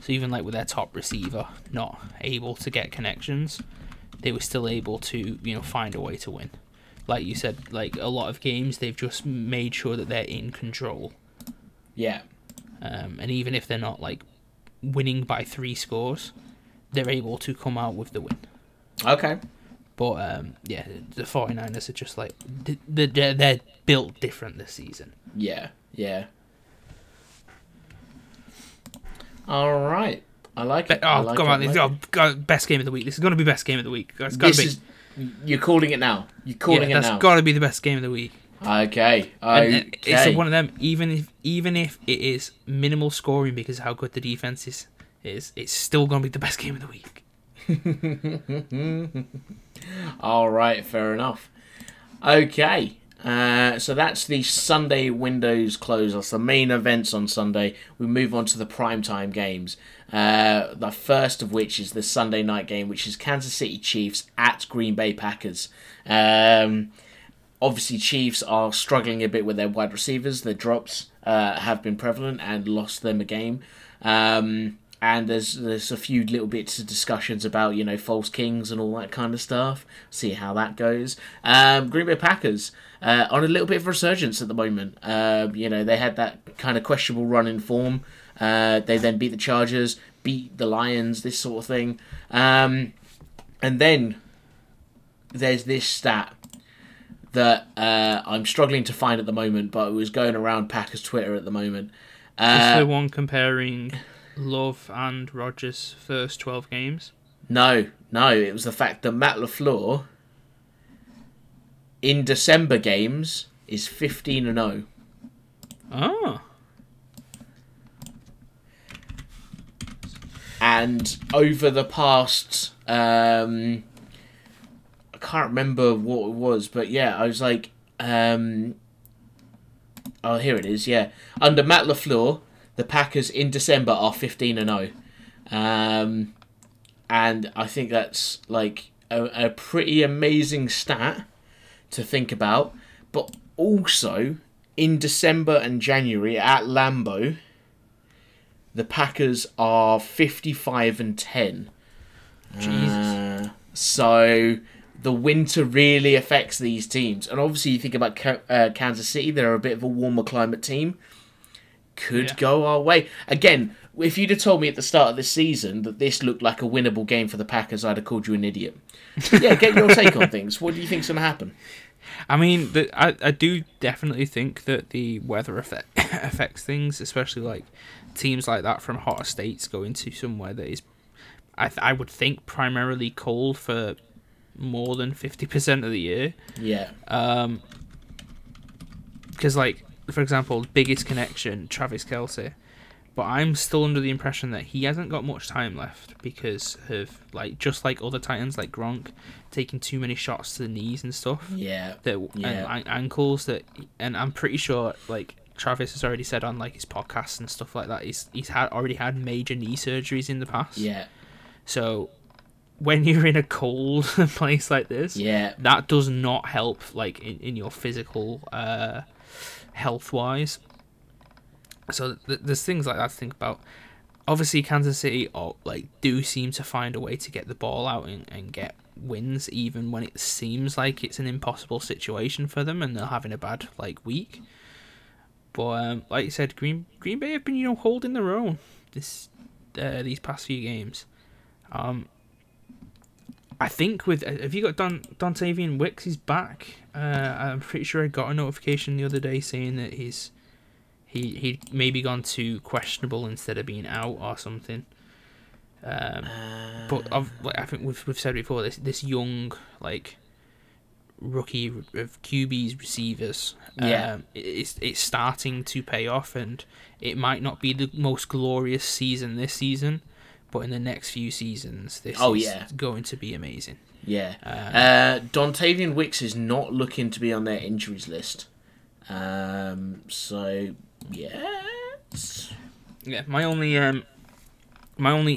So even like with their top receiver not able to get connections, they were still able to, you know, find a way to win. Like you said, like a lot of games they've just made sure that they're in control. Yeah. And even if they're not like winning by 3 scores, they're able to come out with the win. Okay. But yeah, the 49ers are just like they're built different this season. Yeah. Yeah. All right, I like it. Best game of the week. This is going to be best game of the week. It's got to be. You're calling it now. You're calling it now. That's got to be the best game of the week. Okay. It's one of them. Even if it is minimal scoring because of how good the defense is, it's still going to be the best game of the week. All right, fair enough. Okay. So that's the Sunday windows close. That's the main events on Sunday. We move on to the primetime games. The first of which is the Sunday night game, which is Kansas City Chiefs at Green Bay Packers. Obviously, Chiefs are struggling a bit with their wide receivers. Their drops have been prevalent and lost them a game. And there's a few little bits of discussions about, you know, false kings and all that kind of stuff. See how that goes. Green Bay Packers on a little bit of resurgence at the moment. You know, they had that kind of questionable run in form. They then beat the Chargers, beat the Lions, this sort of thing. And then there's this stat that I'm struggling to find at the moment, but it was going around Packers Twitter at the moment. Is the one comparing Love and Rodgers' first 12 games? No. It was the fact that Matt LaFleur in December games is 15-0. Oh. And over the past, I can't remember what it was, but yeah, I was like, oh, here it is. Yeah, under Matt LaFleur, the Packers in December are 15-0, and I think that's like a pretty amazing stat to think about. But also in December and January at Lambeau, the Packers are 55-10. Jesus. So the winter really affects these teams, and obviously you think about Kansas City; they're a bit of a warmer climate team. Could go our way. Again, if you'd have told me at the start of this season that this looked like a winnable game for the Packers, I'd have called you an idiot. But yeah, get your take on things. What do you think's going to happen? I mean, I do definitely think that the weather affects things, especially like teams like that from hotter states going to somewhere that is, I would think, primarily cold for more than 50% of the year. Yeah. because, like, for example, biggest connection, Travis Kelce. But I'm still under the impression that he hasn't got much time left because of, like, just like other Titans, like Gronk, taking too many shots to the knees and stuff. Yeah. And ankles that, and I'm pretty sure, like, Travis has already said on, like, his podcasts and stuff like that, he's already had major knee surgeries in the past. Yeah. So when you're in a cold place like this, yeah, that does not help, like, in your physical health-wise. So there's things like that to think about. Obviously, Kansas City do seem to find a way to get the ball out and get wins, even when it seems like it's an impossible situation for them and they're having a bad, like, week. But like you said, Green Bay have been, you know, holding their own these past few games. I think have you got Dontavian Wicks? He's back. I'm pretty sure I got a notification the other day saying that he'd maybe gone to questionable instead of being out or something. But I think we've said before, this young, like, rookie of QBs, receivers, it's starting to pay off, and it might not be the most glorious season this season, but in the next few seasons, this is going to be amazing. Yeah. Dontavian Wicks is not looking to be on their injuries list. So yes. Yeah, my only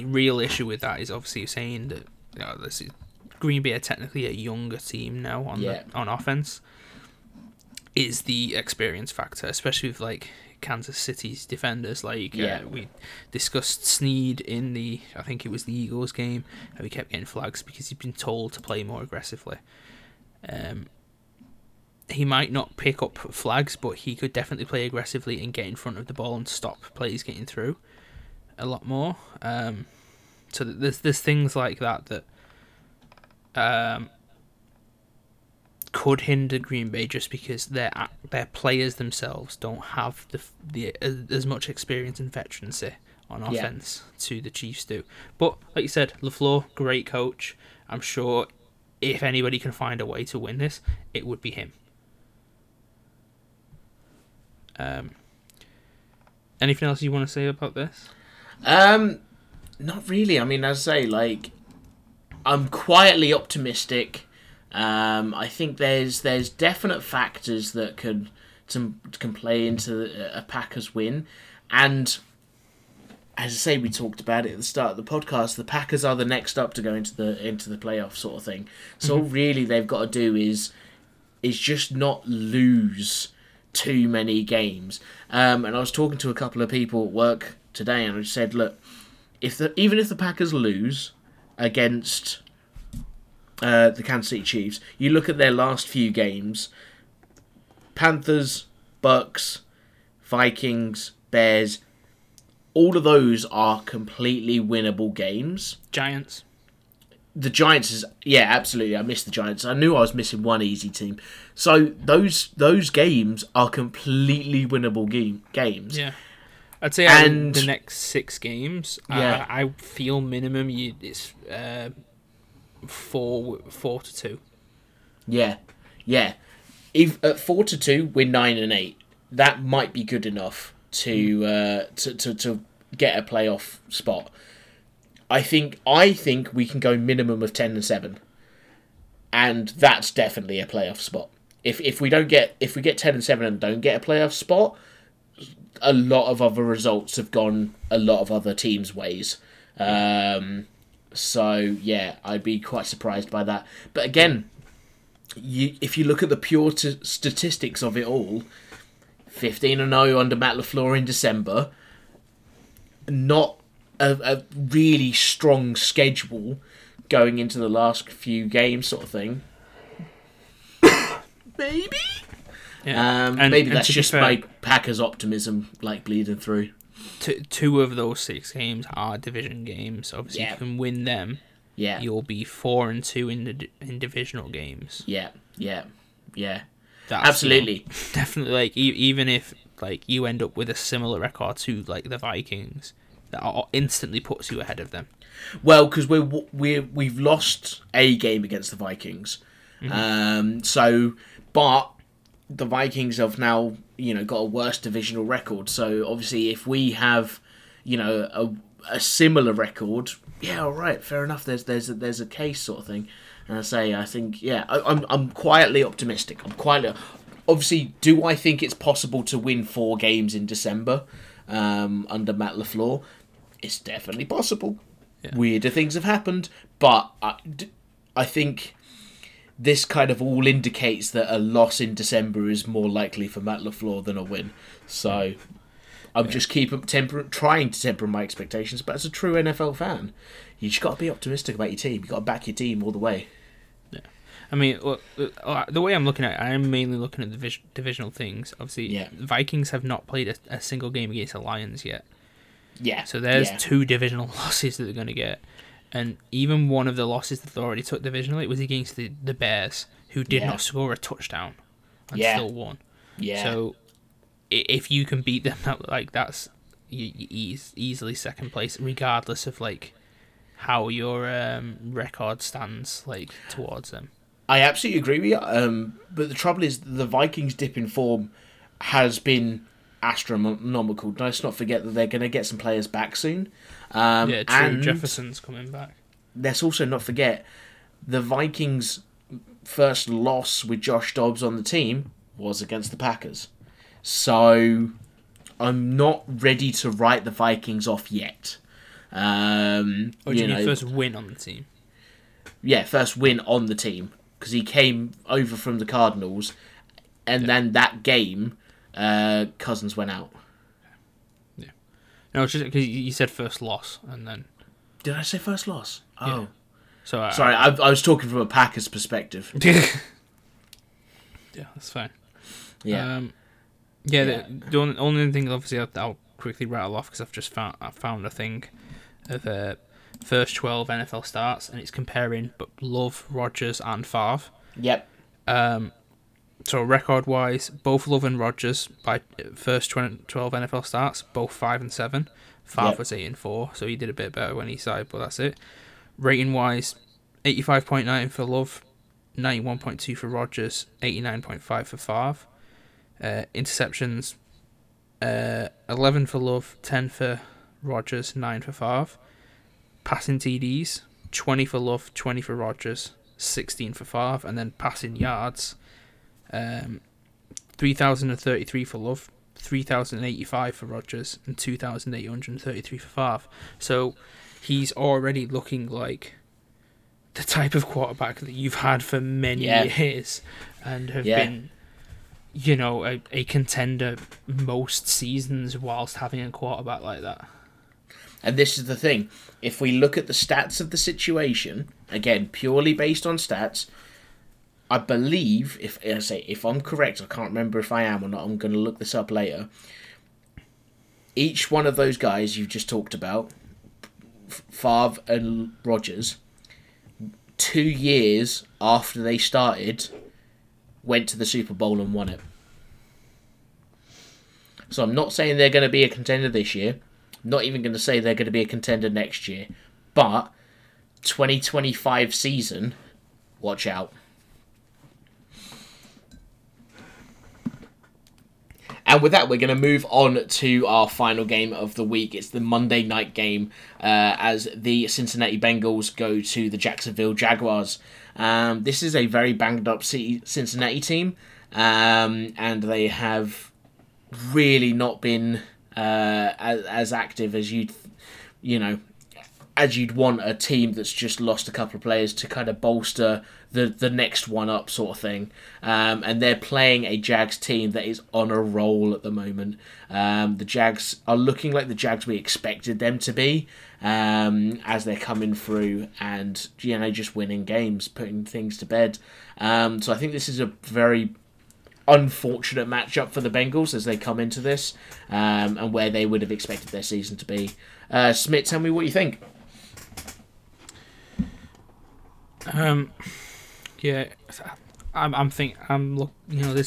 real issue with that is obviously saying that, you know, this is Green Bay are technically a younger team now on offense. Is the experience factor, especially with, like, Kansas City's defenders. Like, we discussed Sneed in I think it was the Eagles game, and we kept getting flags because he'd been told to play more aggressively. He might not pick up flags, but he could definitely play aggressively and get in front of the ball and stop plays getting through a lot more. So there's things like that could hinder Green Bay just because their players themselves don't have the as much experience and veterancy on offense to the Chiefs do. But like you said, LaFleur, great coach. I'm sure if anybody can find a way to win this, it would be him. Anything else you want to say about this? Not really. I mean, as I say, like, I'm quietly optimistic. I think there's definite factors that can play into a Packers win, and as I say, we talked about it at the start of the podcast. The Packers are the next up to go into the playoff sort of thing. So all really they've got to do is just not lose too many games. And I was talking to a couple of people at work today, and I said, look, even if the Packers lose against the Kansas City Chiefs, you look at their last few games: Panthers, Bucks, Vikings, Bears. All of those are completely winnable games. Giants. The Giants absolutely. I missed the Giants. I knew I was missing one easy team. So those games are completely winnable games. Yeah. I'd say the next six games, I feel minimum it's 4-2. Yeah, yeah. If at 4-2, we're 9-8. That might be good enough to get a playoff spot. I think we can go minimum of 10-7, and that's definitely a playoff spot. If we get 10-7 and don't get a playoff spot, a lot of other results have gone a lot of other teams' ways. So yeah, I'd be quite surprised by that. But again, if you look at the pure statistics of it all, 15-0 under Matt LaFleur in December, not a really strong schedule going into the last few games, sort of thing. Maybe. Yeah. Maybe that's just my Packers optimism, like, bleeding through. Two of those six games are division games. Obviously, if you can win them, you'll be 4-2 in divisional games. Yeah. That's absolutely, definitely. Like, even if, like, you end up with a similar record to, like, the Vikings, that instantly puts you ahead of them. Well, because we've lost a game against the Vikings, so but the Vikings have now, got a worse divisional record. So obviously if we have, a similar record, yeah, all right, fair enough. There's a case sort of thing. And I say, I think, yeah, I'm quietly optimistic. Obviously, do I think it's possible to win 4 games in December under Matt LaFleur? It's definitely possible. Yeah. Weirder things have happened, but I think this kind of all indicates that a loss in December is more likely for Matt LaFleur than a win. So I'm just trying to temper my expectations, but as a true NFL fan, you just got to be optimistic about your team. You got to back your team all the way. Yeah, I mean, look, the way I'm looking at it, I'm mainly looking at the divisional things. Obviously, the Vikings have not played a single game against the Lions yet. Yeah. So there's 2 divisional losses that they're going to get. And even one of the losses that they already took divisionally was against the Bears, who did not score a touchdown and still won. Yeah. So if you can beat them, that's easily second place, regardless of how your record stands towards them. I absolutely agree with you. But the trouble is the Vikings' dip in form has been astronomical. Let's not forget that they're going to get some players back soon. True. And Jefferson's coming back. Let's also not forget the Vikings' first loss with Josh Dobbs on the team was against the Packers. So I'm not ready to write the Vikings off yet. First win on the team? Yeah, first win on the team, because he came over from the Cardinals, and then that game, Cousins went out. Yeah. No, it's just because you said first loss, and then... Did I say first loss? Oh. Yeah. So sorry, I was talking from a Packers perspective. Yeah, that's fine. Yeah. The only thing, obviously, I'll quickly rattle off, because I've just found a thing of first 12 NFL starts, and it's comparing Love, Rodgers, and Favre. Yep. So record-wise, both Love and Rodgers by first 12 NFL starts, both 5-7. Favre was 8-4, so he did a bit better when he started, but that's it. Rating-wise, 85.9 for Love, 91.2 for Rodgers, 89.5 for Favre. Interceptions, 11 for Love, 10 for Rodgers, 9 for Favre. Passing TDs, 20 for Love, 20 for Rodgers, 16 for Favre. And then passing yards, 3,033 for Love, 3,085 for Rodgers, and 2,833 for Favre. So he's already looking like the type of quarterback that you've had for many years and have been, a contender most seasons whilst having a quarterback like that. And this is the thing. If we look at the stats of the situation, again, purely based on stats, I believe, if I'm correct, I can't remember if I am or not, I'm going to look this up later. Each one of those guys you've just talked about, Favre and Rodgers, 2 years after they started, went to the Super Bowl and won it. So I'm not saying they're going to be a contender this year. I'm not even going to say they're going to be a contender next year. But 2025 season, watch out. And with that, we're going to move on to our final game of the week. It's the Monday night game as the Cincinnati Bengals go to the Jacksonville Jaguars. This is a very banged-up Cincinnati team, and they have really not been as active as you'd want a team that's just lost a couple of players to kind of bolster the next one up sort of thing. And they're playing a Jags team that is on a roll at the moment. The Jags are looking like the Jags we expected them to be as they're coming through and, just winning games, putting things to bed. So I think this is a very unfortunate matchup for the Bengals as they come into this and where they would have expected their season to be. Smith, tell me what you think. This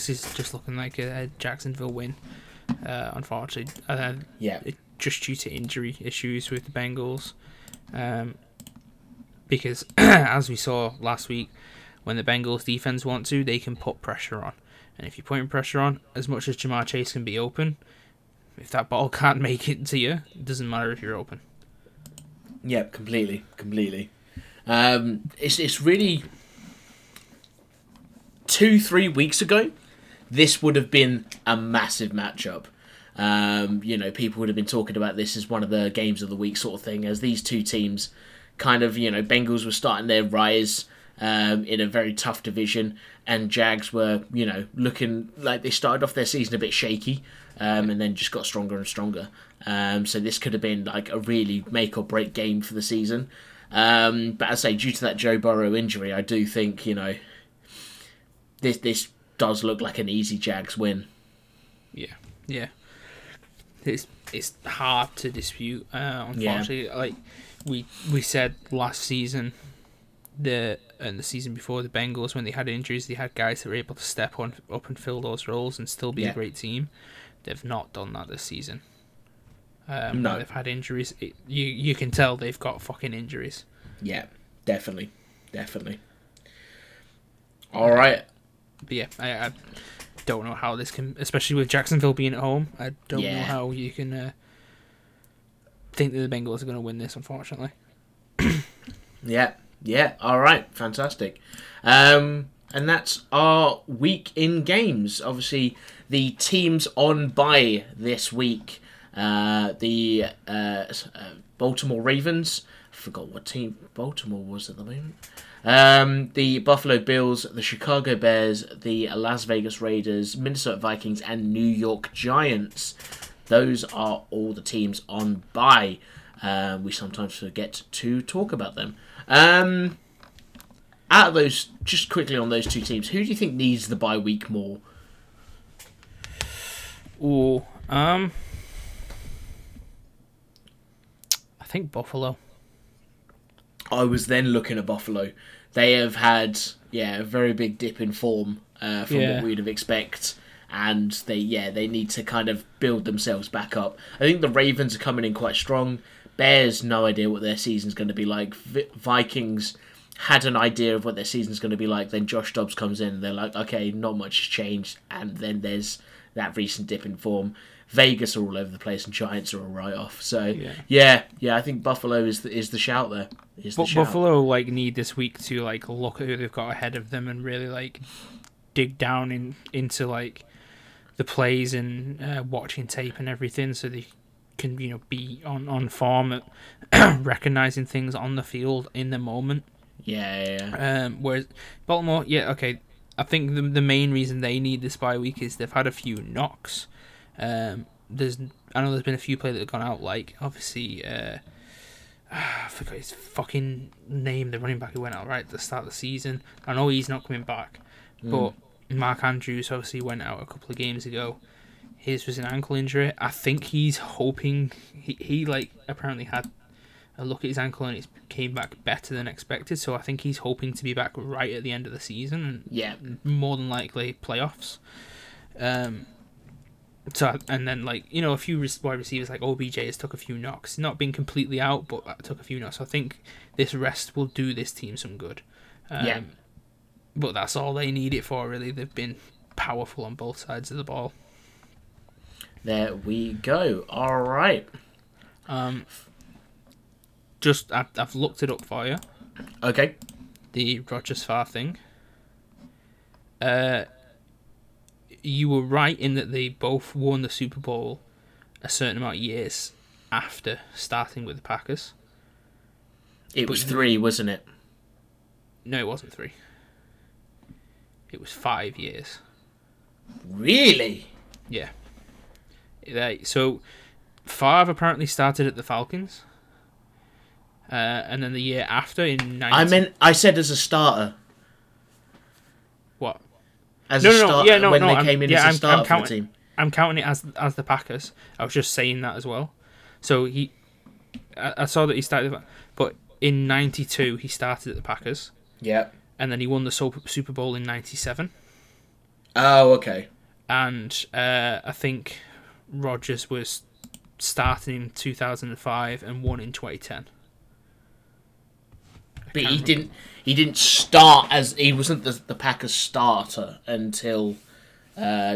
is just looking like a Jacksonville win. Unfortunately, just due to injury issues with the Bengals, because as we saw last week, when the Bengals defense want to, they can put pressure on, And if you're putting pressure on, as much as Jamar Chase can be open, if that ball can't make it to you, it doesn't matter if you're open. Yep, completely. It's really 2-3 weeks ago, this would have been a massive matchup. People would have been talking about this as one of the games of the week sort of thing, as these two teams kind of, Bengals were starting their rise in a very tough division, and Jags were, looking like they started off their season a bit shaky and then just got stronger and stronger. So this could have been like a really make or break game for the season. But as I say, due to that Joe Burrow injury, I do think, this does look like an easy Jags win. Yeah. It's hard to dispute, unfortunately. Yeah. Like we said last season, and the season before, the Bengals, when they had injuries, they had guys that were able to step on up and fill those roles and still be a great team. They've not done that this season. No, they've had injuries. You can tell they've got fucking injuries. Yeah, definitely. All right. But yeah, I don't know how this can, especially with Jacksonville being at home. I don't know how you can think that the Bengals are going to win this, unfortunately. Yeah. All right, fantastic. And that's our week in games. Obviously, the teams on bye this week. The Baltimore Ravens. I forgot what team Baltimore was at the moment. The Buffalo Bills, the Chicago Bears, the Las Vegas Raiders, Minnesota Vikings, and New York Giants. Those are all the teams on bye. We sometimes forget to talk about them. Out of those, just quickly on those two teams, who do you think needs the bye week more? Ooh, I think Buffalo. I was then looking at Buffalo. They have had, a very big dip in form from what we'd have expected. And they need to kind of build themselves back up. I think the Ravens are coming in quite strong. Bears, no idea what their season's going to be like. Vikings had an idea of what their season's going to be like. Then Josh Dobbs comes in. And they're like, okay, not much has changed. And then there's that recent dip in form. Vegas are all over the place, and Giants are all right off. So, I think Buffalo is the shout there. Buffalo need this week to look at who they've got ahead of them and really dig down into the plays and watching tape and everything, so they can be on form, at recognizing things on the field in the moment. Yeah. Whereas Baltimore, I think the main reason they need this bye week is they've had a few knocks. I know there's been a few players that have gone out, obviously, I forgot his fucking name, the running back who went out right at the start of the season. I know he's not coming back, but Mark Andrews obviously went out a couple of games ago. His was an ankle injury. I think he's hoping, he apparently had a look at his ankle and it came back better than expected, so I think he's hoping to be back right at the end of the season, and more than likely playoffs. So, and then, a few wide receivers like OBJ has took a few knocks. Not been completely out, but that took a few knocks. So I think this rest will do this team some good. But that's all they need it for, really. They've been powerful on both sides of the ball. There we go. All right. I've looked it up for you. Okay. The Rodgers Favre thing. You were right in that they both won the Super Bowl a certain amount of years after starting with the Packers. It was 3, wasn't it? No, it wasn't 3. It was 5 years. Really? Yeah. So, Favre apparently started at the Falcons. And then the year after in... I said as a starter. What? As a starter, when they came in as a starter for the team. I'm counting it as the Packers. I was just saying that as well. So I saw that he started, but in 92 he started at the Packers. Yeah. And then he won the Super Bowl in 97. Oh, okay. And I think Rodgers was starting in 2005 and won in 2010. But he didn't start, he wasn't the Packers starter until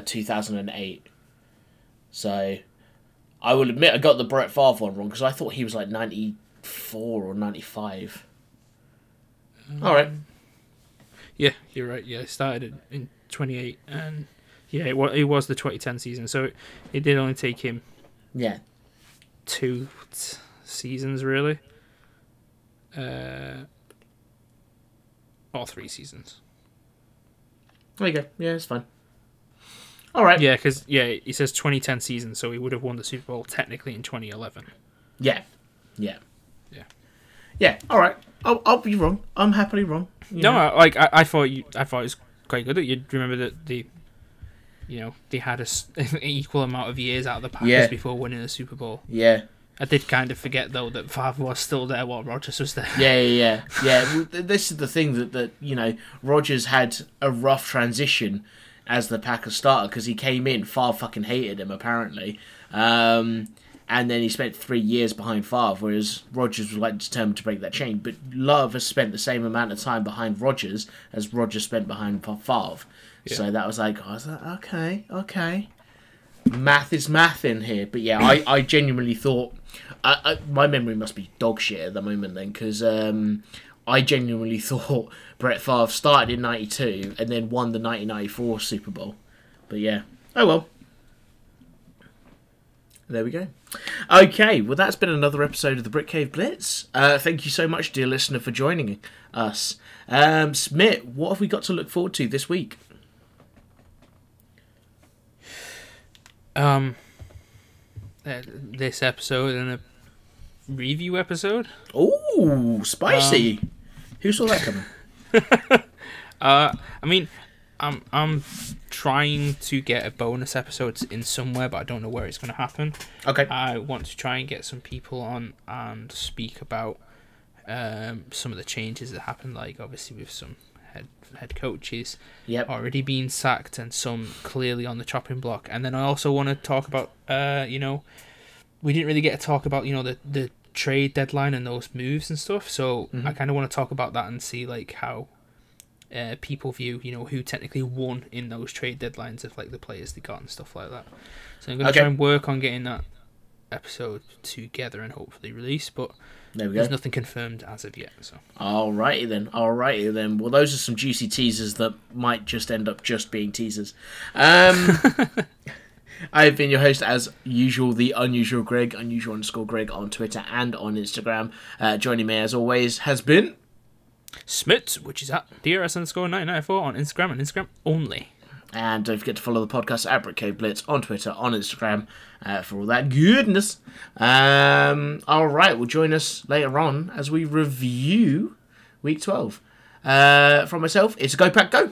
2008. So I will admit I got the Brett Favre one wrong because I thought he was like 94 or 95. All right. Yeah, you're right. Yeah, it started in 28, and yeah, it was the 2010 season. So it did only take him, yeah, two seasons really, or three seasons. There you go. Yeah, it's fine. All right. Yeah, because yeah, it says 2010 season, so he would have won the Super Bowl technically in 2011. Yeah. Yeah. Yeah. Yeah. All right. I'll be wrong. I'm happily wrong. No, I thought it was quite good that you remember that they had an equal amount of years out of the Packers before winning the Super Bowl. Yeah. I did kind of forget though that Favre was still there while Rodgers was there. Yeah. Well, this is the thing that Rodgers had a rough transition as the Packers starter because he came in, Favre fucking hated him apparently. And then he spent 3 years behind Favre, whereas Rodgers was like determined to break that chain. But Love has spent the same amount of time behind Rodgers as Rodgers spent behind Favre. Yeah. So that was like, okay. Math is math in here. But yeah, I genuinely thought... my memory must be dog shit at the moment then, because I genuinely thought Brett Favre started in 92 and then won the 1994 Super Bowl. But yeah, oh well. There we go. Okay, well, that's been another episode of the Britcave Blitz. Thank you so much, dear listener, for joining us. Smith, what have we got to look forward to this week? This episode and a review episode. Oh, spicy! Who saw that coming? I'm trying to get a bonus episode in somewhere, but I don't know where it's going to happen. Okay. I want to try and get some people on and speak about some of the changes that happened, like obviously with some head coaches already being sacked and some clearly on the chopping block. And then I also want to talk about, we didn't really get to talk about, the trade deadline and those moves and stuff. So I kind of want to talk about that and see like how... people view, who technically won in those trade deadlines of like the players they got and stuff like that. So I'm going to try and work on getting that episode together and hopefully release, but there's nothing confirmed as of yet. So alrighty then. Well, those are some juicy teasers that might just end up just being teasers. I've been your host, as usual, the Unusual Greg, unusual_Greg on Twitter and on Instagram. Joining me, as always, has been... Smits, which is at DRS_994 on Instagram and Instagram only. And don't forget to follow the podcast at BritCaveBlitz on Twitter, on Instagram, for all that goodness. Alright, well, join us later on as we review Week 12. From myself, it's a Go Pack Go!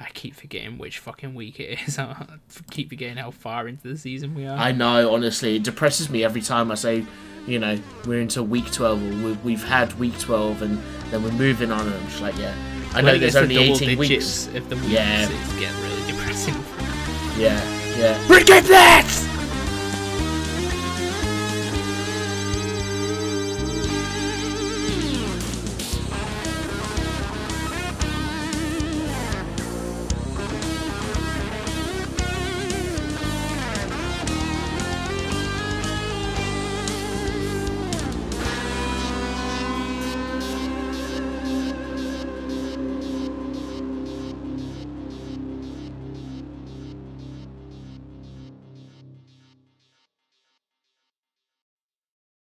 I keep forgetting which fucking week it is. I keep forgetting how far into the season we are. I know, honestly. It depresses me every time I say, we're into week 12 or we've had week 12 and then we're moving on. And I'm just like, yeah. I know there's only 18 weeks. If the weeks get really depressing. Yeah. BritCaveBlitz!